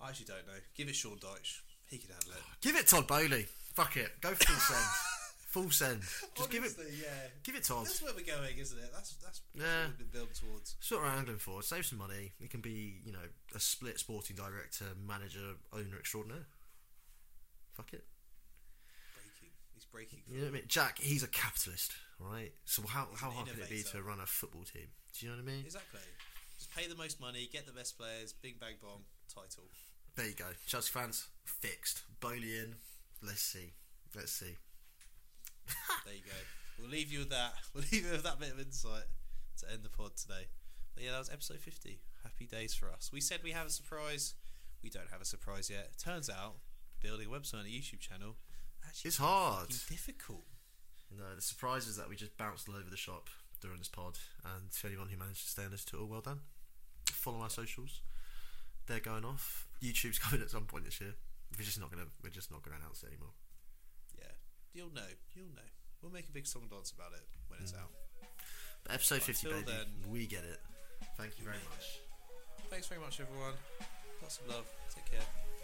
I actually don't know. Give it Sean Dyche. He could handle it. Give it Todd Boehly. Fuck it. Go full send. Full send. Just honestly, give it Todd. That's where we're going, isn't it? That's what we've been building towards. That's what we're angling for. Save some money. It can be, you know, a split sporting director, manager, owner extraordinaire. Fuck it. Breaking. He's breaking. You know what I mean? Jack, he's a capitalist, right? So how hard can it be to run a football team? Do you know what I mean? Exactly. Just pay the most money, get the best players, big bang bomb, title. There you go. Chelsea fans, fixed. Boehly in. Let's see. There you go. We'll leave you with that. We'll leave you with that bit of insight to end the pod today. But yeah, that was episode 50. Happy days for us. We said we have a surprise. We don't have a surprise yet. Turns out building a website and a YouTube channel actually is hard. Difficult. No, the surprise is that we just bounced all over the shop during this pod. And to anyone who managed to stay on us to all, well done. Follow our socials. They're going off. YouTube's coming at some point this year. We're just not gonna announce it anymore. Yeah. You'll know. We'll make a big song and dance about it when it's out. But episode 50, baby. Then, we get it. Thank you very much. Thanks very much, everyone. Lots of love. Take care.